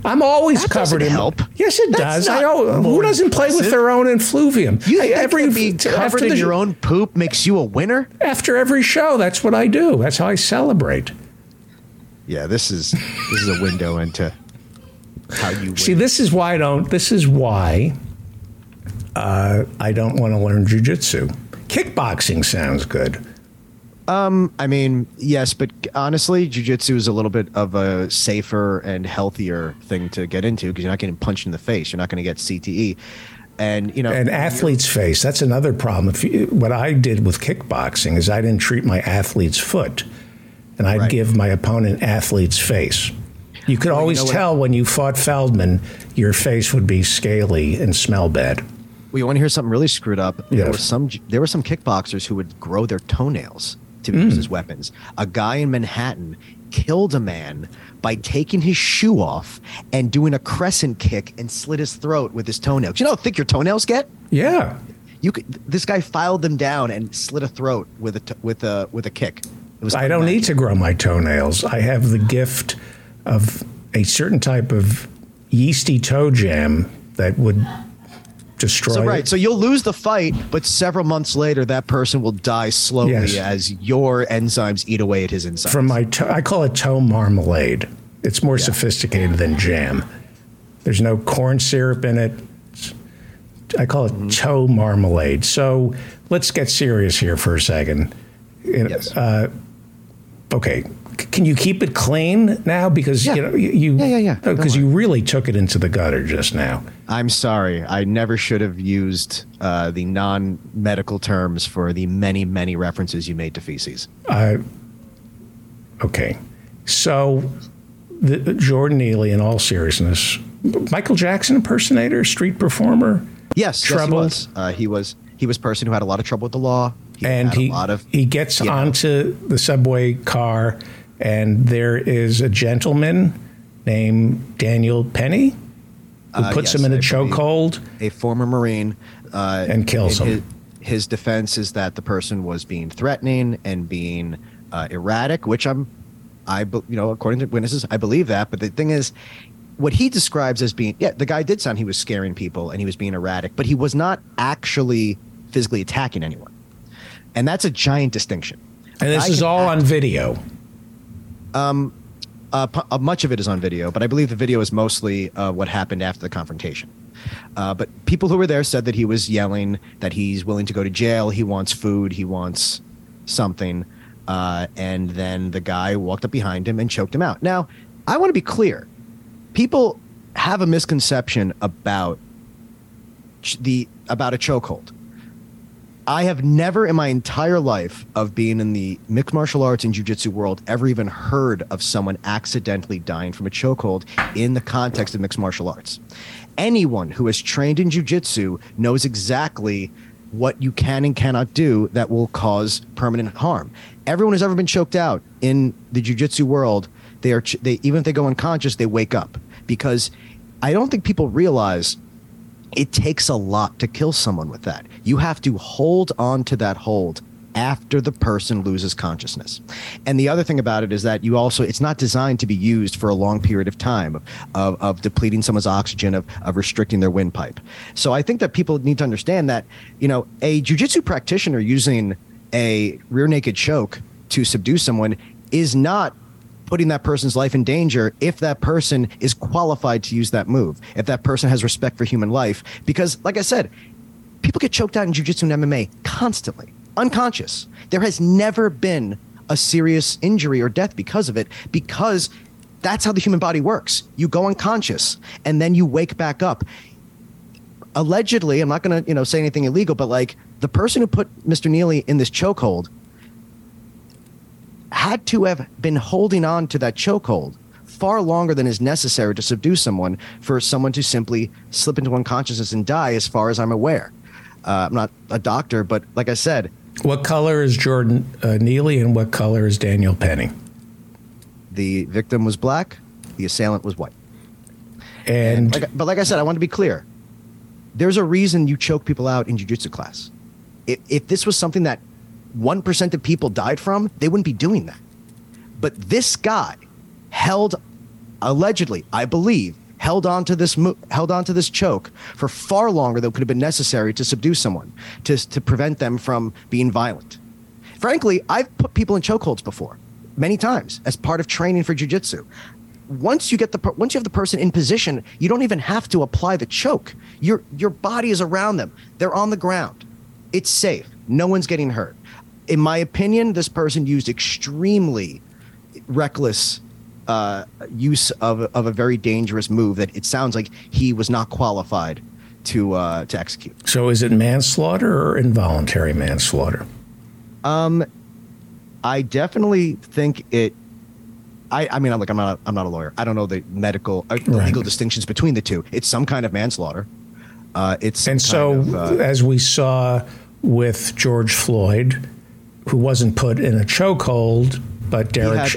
I'm always that covered in help. Yes, it does. I know. Who doesn't play with their own effluvium? You every being covered in your own poop makes you a winner? After every show, that's what I do. That's how I celebrate. Yeah, this is a window into how you win. See, this is why I don't want to learn jiu-jitsu. Kickboxing sounds good. I mean, yes, but honestly, jiu-jitsu is a little bit of a safer and healthier thing to get into, because you're not getting punched in the face. You're not going to get CTE. And, an athlete's face. That's another problem. What I did with kickboxing is I didn't treat my athlete's foot, and I'd give my opponent athlete's face. You could always tell when you fought Feldman, your face would be scaly and smell bad. Well, you want to hear something really screwed up? Yes. There were some kickboxers who would grow their toenails to be used as weapons. A guy in Manhattan killed a man by taking his shoe off and doing a crescent kick and slit his throat with his toenail. Do you know how thick your toenails get? Yeah. This guy filed them down and slit a throat with a kick. It was I don't need to grow my toenails. I have the gift of a certain type of yeasty toe jam that would destroy it. So you'll lose the fight, but several months later, that person will die slowly as your enzymes eat away at his insides. From my I call it toe marmalade. It's more sophisticated than jam. There's no corn syrup in it. I call it toe marmalade. So let's get serious here for a second. Yes. Okay. Can you keep it clean now? Because you really took it into the gutter just now. I'm sorry. I never should have used the non-medical terms for the many, many references you made to feces. Okay. So Jordan Neely, in all seriousness, Michael Jackson impersonator, street performer. Yes. Trouble. Yes, he was. He was a person who had a lot of trouble with the law. He gets onto the subway car. And there is a gentleman named Daniel Penny who puts him in a chokehold. A former Marine. And kills him. His defense is that the person was being threatening and being erratic, which according to witnesses, I believe that. But the thing is, what he describes as being, the guy did sound he was scaring people and he was being erratic, but he was not actually physically attacking anyone. And that's a giant distinction. And this is all on video. Much of it is on video, but I believe the video is mostly what happened after the confrontation. But people who were there said that he was yelling, that he's willing to go to jail, he wants food, he wants something. And then the guy walked up behind him and choked him out. Now, I want to be clear. People have a misconception about a chokehold. I have never in my entire life of being in the mixed martial arts and jiu-jitsu world ever even heard of someone accidentally dying from a chokehold in the context of mixed martial arts. Anyone who has trained in jiu-jitsu knows exactly what you can and cannot do that will cause permanent harm. Everyone who's ever been choked out in the jiu-jitsu world, even if they go unconscious, they wake up, because I don't think people realize it takes a lot to kill someone with that. You have to hold on to that hold after the person loses consciousness. And the other thing about it is that it's not designed to be used for a long period of time, of depleting someone's oxygen, of restricting their windpipe. So I think that people need to understand that, a jiu-jitsu practitioner using a rear naked choke to subdue someone is not putting that person's life in danger if that person is qualified to use that move, if that person has respect for human life. Because, like I said, people get choked out in jiu-jitsu and MMA constantly, unconscious. There has never been a serious injury or death because of it, because that's how the human body works. You go unconscious and then you wake back up. Allegedly, I'm not going to say anything illegal, but the person who put Mr. Neely in this chokehold had to have been holding on to that chokehold far longer than is necessary to subdue someone, for someone to simply slip into unconsciousness and die, as far as I'm aware. I'm not a doctor, but like I said. What color is Jordan Neely and what color is Daniel Penny? The victim was black. The assailant was white. But like I said, I want to be clear. There's a reason you choke people out in jiu-jitsu class. If this was something that 1% of people died from, they wouldn't be doing that. But this guy allegedly, I believe, held onto this choke for far longer than could have been necessary to subdue someone, to prevent them from being violent. Frankly, I've put people in chokeholds before, many times, as part of training for jiu-jitsu. Once you have the person in position, you don't even have to apply the choke. Your body is around them. They're on the ground. It's safe. No one's getting hurt. In my opinion, this person used extremely reckless use of a very dangerous move that it sounds like he was not qualified to execute. So is it manslaughter or involuntary manslaughter? I definitely think it. I'm not a lawyer. I don't know the medical legal distinctions between the two. It's some kind of manslaughter. As we saw with George Floyd, who wasn't put in a chokehold, but Derek,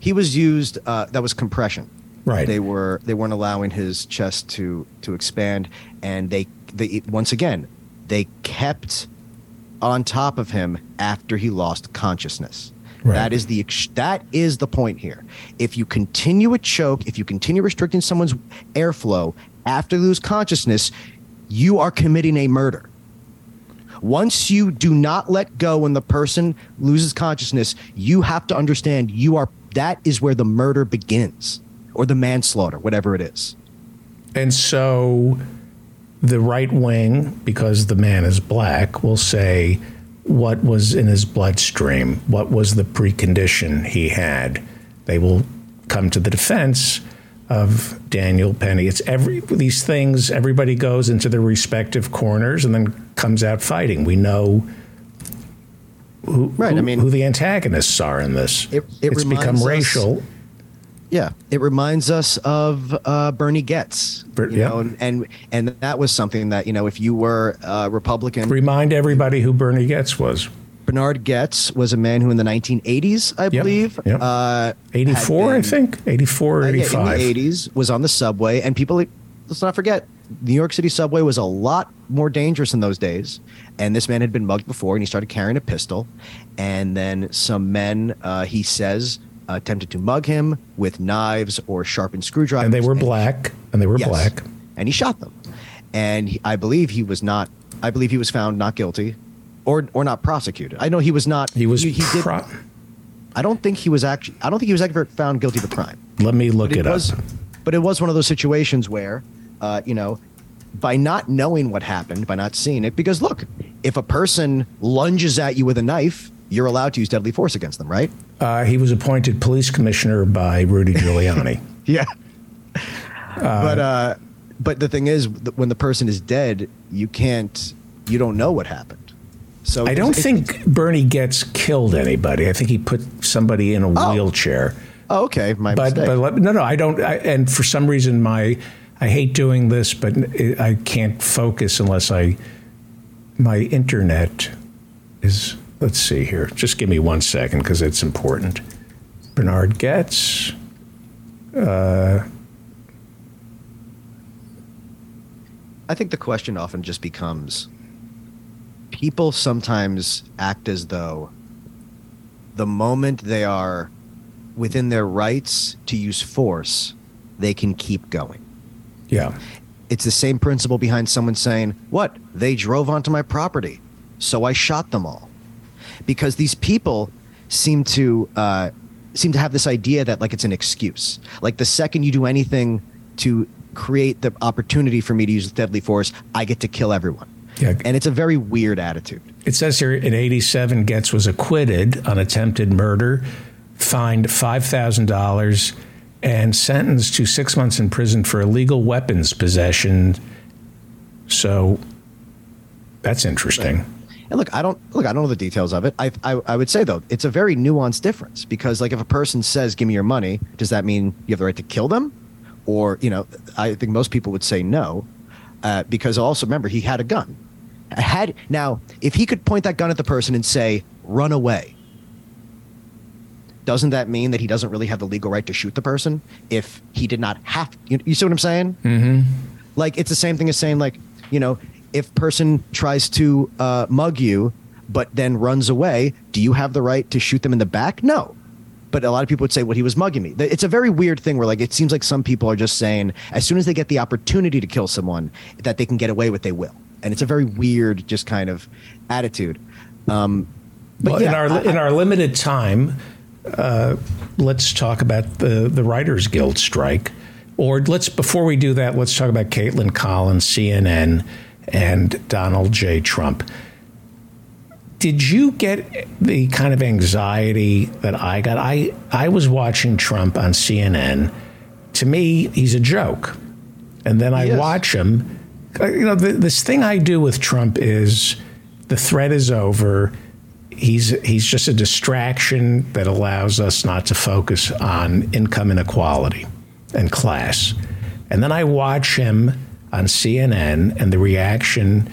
he was used. That was compression. Right. They weren't allowing his chest to expand, and they kept on top of him after he lost consciousness. Right. That is the point here. If you continue a choke, if you continue restricting someone's airflow after they lose consciousness, you are committing a murder. Once you do not let go when the person loses consciousness, you have to understand that is where the murder begins, or the manslaughter, whatever it is. And so the right wing, because the man is black, will say, what was in his bloodstream? What was the precondition he had? They will come to the defense of Daniel Penny. It's these things, everybody goes into their respective corners and then comes out fighting. We know who the antagonists are in this. It's become racial. It reminds us of Bernie Goetz. And that was something that, if you were a Republican. Remind everybody who Bernie Goetz was. Bernard Goetz was a man who in the 1980s, I believe. Yep. 84, I think. 84 or 85. In the 80s, was on the subway. And people, let's not forget, New York City subway was a lot more dangerous in those days. And this man had been mugged before, and he started carrying a pistol. And then some men, he says, attempted to mug him with knives or sharpened screwdrivers. And they were black. And he shot them. And I believe he was found not guilty. Or not prosecuted. I know he was not. I don't think he was ever found guilty of a crime. Let me look it up. But it was one of those situations where, by not knowing what happened, by not seeing it, because look, if a person lunges at you with a knife, you're allowed to use deadly force against them, right? He was appointed police commissioner by Rudy Giuliani. Yeah. But the thing is, when the person is dead, you don't know what happened. So I don't think Bernie Goetz killed anybody. I think he put somebody in a wheelchair. Oh, okay. My mistake. But no, I don't. And for some reason, I hate doing this, but I can't focus unless my internet is. Let's see here. Just give me 1 second because it's important. Bernard Goetz. I think the question often just becomes, people sometimes act as though the moment they are within their rights to use force, they can keep going. Yeah. It's the same principle behind someone saying, what? They drove onto my property, so I shot them all. Because these people seem to have this idea that like it's an excuse. Like the second you do anything to create the opportunity for me to use deadly force, I get to kill everyone. Yeah. And it's a very weird attitude. It says here in 1987, Goetz was acquitted on attempted murder, fined $5,000, and sentenced to 6 months in prison for illegal weapons possession. So that's interesting. Right. And look, I don't know the details of it. I would say, though, it's a very nuanced difference, because like if a person says, give me your money, does that mean you have the right to kill them? Or, you know, I think most people would say no. Because also, remember, he had a gun. Now, if he could point that gun at the person and say, run away, doesn't that mean that he doesn't really have the legal right to shoot the person if he did not have to? You see what I'm saying? Mm-hmm. Like, it's the same thing as saying, like, you know, if person tries to mug you but then runs away, do you have the right to shoot them in the back? No. But a lot of people would say, well, he was mugging me. It's a very weird thing where, like, it seems like some people are just saying as soon as they get the opportunity to kill someone that they can get away with, they will. And it's a very weird just kind of attitude. In our limited time, let's talk about the Writers Guild strike. Or before we do that, let's talk about Caitlin Collins, CNN, and Donald J. Trump. Did you get the kind of anxiety that I got? I was watching Trump on CNN. To me, he's a joke. And then I watch him. You know, this thing I do with Trump is the threat is over. He's just a distraction that allows us not to focus on income inequality and class. And then I watch him on CNN and the reaction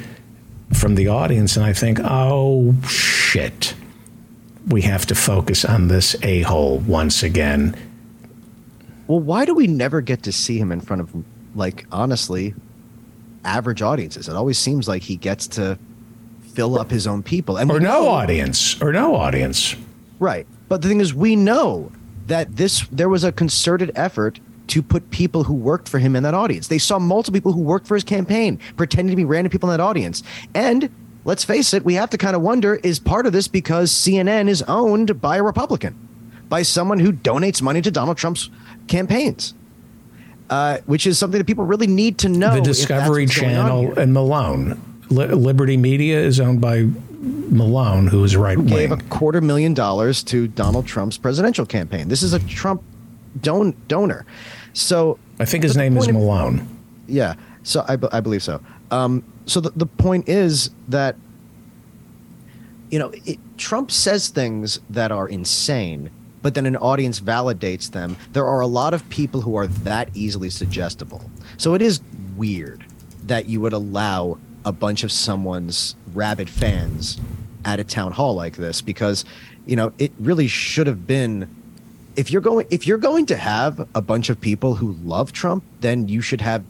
from the audience, and I think, oh, shit, we have to focus on this a-hole once again. Well, why do we never get to see him in front of, like, honestly, average audiences? It always seems like he gets to fill up his own people. And or no audience. Right. But the thing is, we know that there was a concerted effort to put people who worked for him in that audience. They saw multiple people who worked for his campaign pretending to be random people in that audience. And let's face it, we have to kind of wonder, is part of this because CNN is owned by a Republican, by someone who donates money to Donald Trump's campaigns, which is something that people really need to know. The Discovery Channel and Malone. Liberty Media is owned by Malone, who is right wing. Gave $250,000 to Donald Trump's presidential campaign. This is a Trump donor. So I think his name is Malone. Yeah. So I believe so. So the point is that, you know, Trump says things that are insane, but then an audience validates them. There are a lot of people who are that easily suggestible. So it is weird that you would allow a bunch of someone's rabid fans at a town hall like this, because, you know, it really should have been. If you're going to have a bunch of people who love Trump, then you should have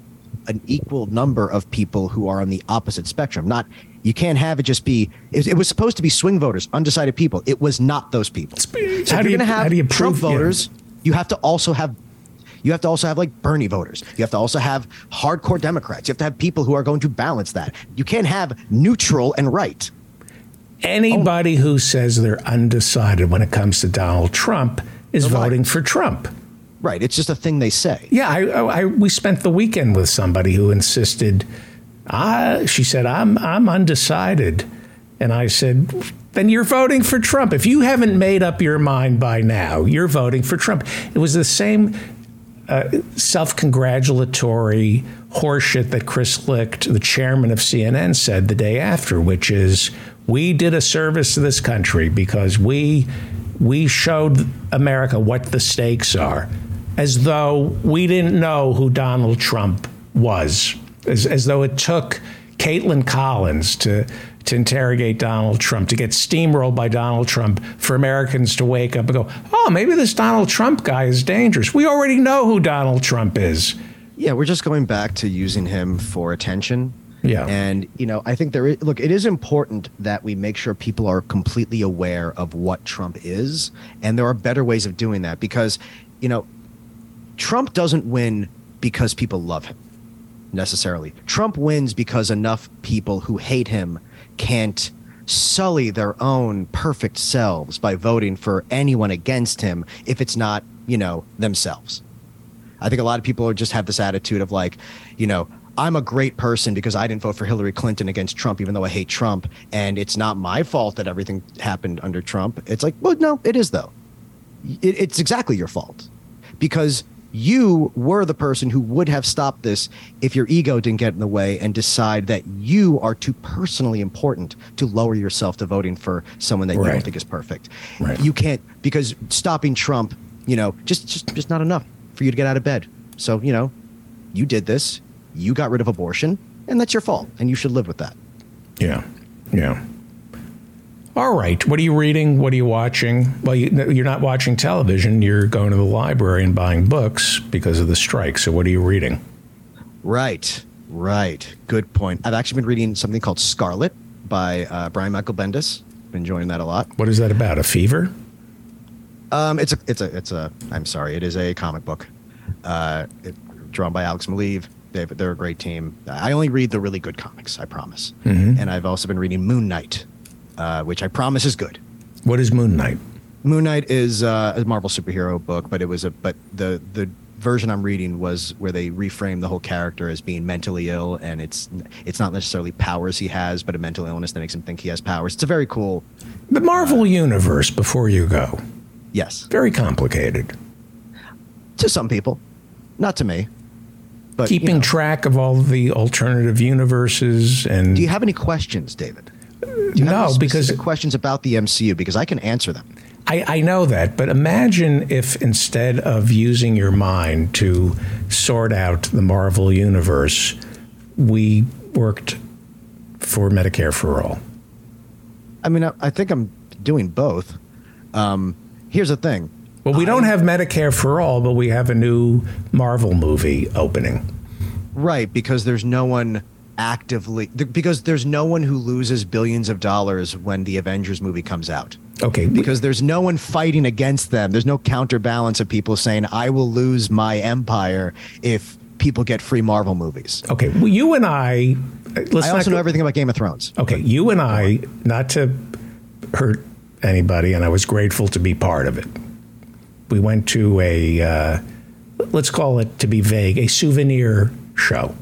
an equal number of people who are on the opposite spectrum. You can't have it just be. It was supposed to be swing voters, undecided people. It was not those people. So if you're going to have Trump voters, you have to also have. You have to also have, like, Bernie voters. You have to also have hardcore Democrats. You have to have people who are going to balance that. You can't have neutral and right. Anybody who says they're undecided when it comes to Donald Trump is voting for Trump. Right. It's just a thing they say. Yeah. We spent the weekend with somebody who insisted, she said, I'm undecided. And I said, then you're voting for Trump. If you haven't made up your mind by now, you're voting for Trump. It was the same self-congratulatory horseshit that Chris Licht, the chairman of CNN, said the day after, which is, we did a service to this country because we showed America what the stakes are, as though we didn't know who Donald Trump was, as though it took Caitlin Collins to interrogate Donald Trump, to get steamrolled by Donald Trump, for Americans to wake up and go, oh, maybe this Donald Trump guy is dangerous. We already know who Donald Trump is. Yeah, we're just going back to using him for attention. Yeah. And, you know, I think there is, look, it is important that we make sure people are completely aware of what Trump is. And there are better ways of doing that because, you know, Trump doesn't win because people love him necessarily. Trump wins because enough people who hate him can't sully their own perfect selves by voting for anyone against him if it's not, you know, themselves. I think a lot of people just have this attitude of like, you know, I'm a great person because I didn't vote for Hillary Clinton against Trump, even though I hate Trump. And it's not my fault that everything happened under Trump. It's like, well, no, it is, though. It's exactly your fault because you were the person who would have stopped this if your ego didn't get in the way and decide that you are too personally important to lower yourself to voting for someone that you don't think is perfect. Right. You can't, because stopping Trump, you know, just not enough for you to get out of bed. So, you know, you did this. You got rid of abortion, and that's your fault, and you should live with that. Yeah, yeah. All right. What are you reading? What are you watching? Well, you're not watching television. You're going to the library and buying books because of the strike. So what are you reading? Right. Good point. I've actually been reading something called Scarlet by Brian Michael Bendis. Been enjoying that a lot. What is that about? A fever? It is a comic book drawn by Alex Maleev. They're a great team. I only read the really good comics, I promise. Mm-hmm. And I've also been reading Moon Knight, which I promise is good. What is Moon Knight? Moon Knight is a Marvel superhero book, but the version I'm reading was where they reframed the whole character as being mentally ill, and it's not necessarily powers he has, but a mental illness that makes him think he has powers. It's a very cool. The Marvel universe, before you go. Yes. Very complicated. To some people, not to me. But, keeping track of all the alternative universes. And do you have any questions, David? No, because questions about the MCU, because I can answer them. I know that. But imagine if instead of using your mind to sort out the Marvel universe, we worked for Medicare for all. I mean, I think I'm doing both. Here's the thing. Well, we don't have Medicare for all, but we have a new Marvel movie opening. Right, because there's no one because there's no one who loses billions of dollars when the Avengers movie comes out. Okay. Because there's no one fighting against them. There's no counterbalance of people saying, I will lose my empire if people get free Marvel movies. Okay. Well, you and I... I also know everything about Game of Thrones. Okay. You and I, not to hurt anybody, and I was grateful to be part of it. We went to a, let's call it, to be vague, a souvenir show.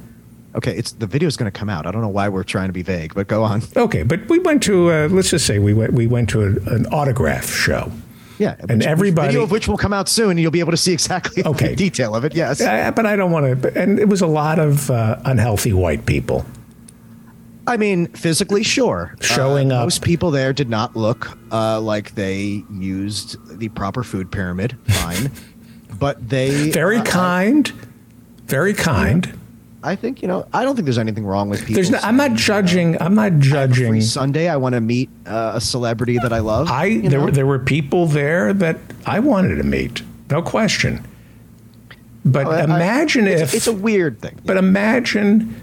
Okay, the video's going to come out. I don't know why we're trying to be vague, but go on. Okay, but we went to, let's just say we went to an autograph show. Yeah. And everybody. Video of which will come out soon, and you'll be able to see exactly the detail of it, yes. But I don't want to, and it was a lot of unhealthy white people. I mean, physically, sure. Showing up. Most people there did not look like they used the proper food pyramid. Fine. But they... Very kind. You know, I think, you know, I don't think there's anything wrong with people. I'm not judging. Every Sunday, I want to meet a celebrity that I love. There were people there that I wanted to meet. No question. But It's a weird thing. But imagine...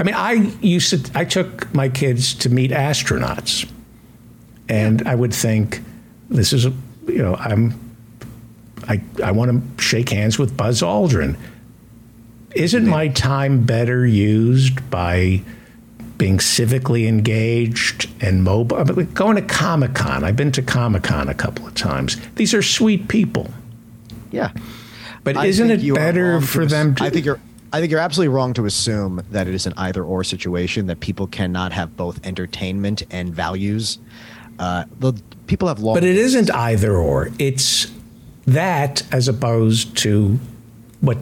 I mean, I took my kids to meet astronauts, and I would think, this is, I want to shake hands with Buzz Aldrin. Isn't my time better used by being civically engaged and mobile? I mean, going to Comic-Con. I've been to Comic-Con a couple of times. These are sweet people. Yeah. But isn't it better for them to... I think you're absolutely wrong to assume that it is an either or situation, that people cannot have both entertainment and values. People have law. But it isn't either or. It's that as opposed to what's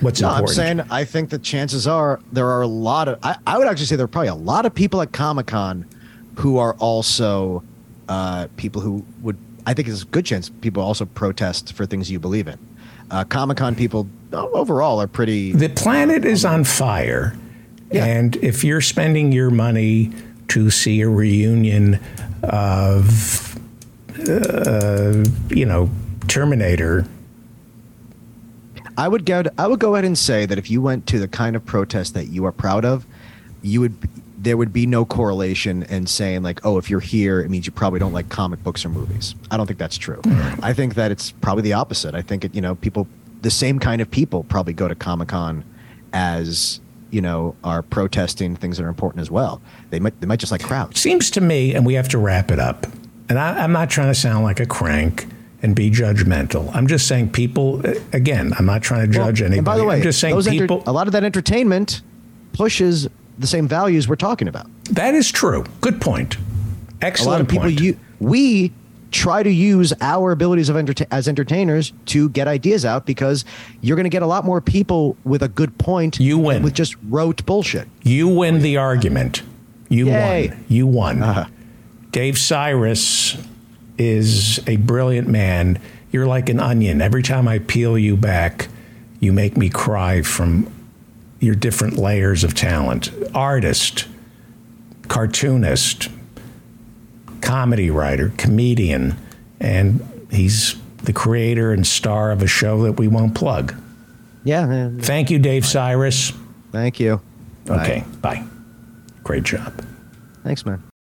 important. I'm saying I think the chances are there are a lot of I would actually say there are probably a lot of people at Comic-Con who are also people who would – I think it's a good chance people also protest for things you believe in. Comic-Con people overall are pretty – The planet is on fire. Yeah. And if you're spending your money to see a reunion of, Terminator. I would go ahead and say that if you went to the kind of protest that you are proud of, there would be no correlation in saying like, oh, if you're here, it means you probably don't like comic books or movies. I don't think that's true. I think that it's probably the opposite. I think it, people, the same kind of people probably go to Comic-Con as, are protesting things that are important as well. They might just like crowds. Seems to me, and we have to wrap it up, and I'm not trying to sound like a crank and be judgmental. I'm just saying people, again, I'm not trying to judge anybody. And by the way, I'm just saying people. A lot of that entertainment pushes the same values we're talking about. That is true. Good point. Excellent. A lot of people, we try to use our abilities as entertainers to get ideas out because you're going to get a lot more people with a good point. You win. With just rote bullshit. You win the argument. You won. Uh-huh. Dave Sirus is a brilliant man. You're like an onion. Every time I peel you back, you make me cry from your different layers of talent. Artist, cartoonist, comedy writer, comedian, and he's the creator and star of a show that we won't plug. Yeah. Thank you, Dave Sirus. Thank you. Okay. Bye. Great job. Thanks, man.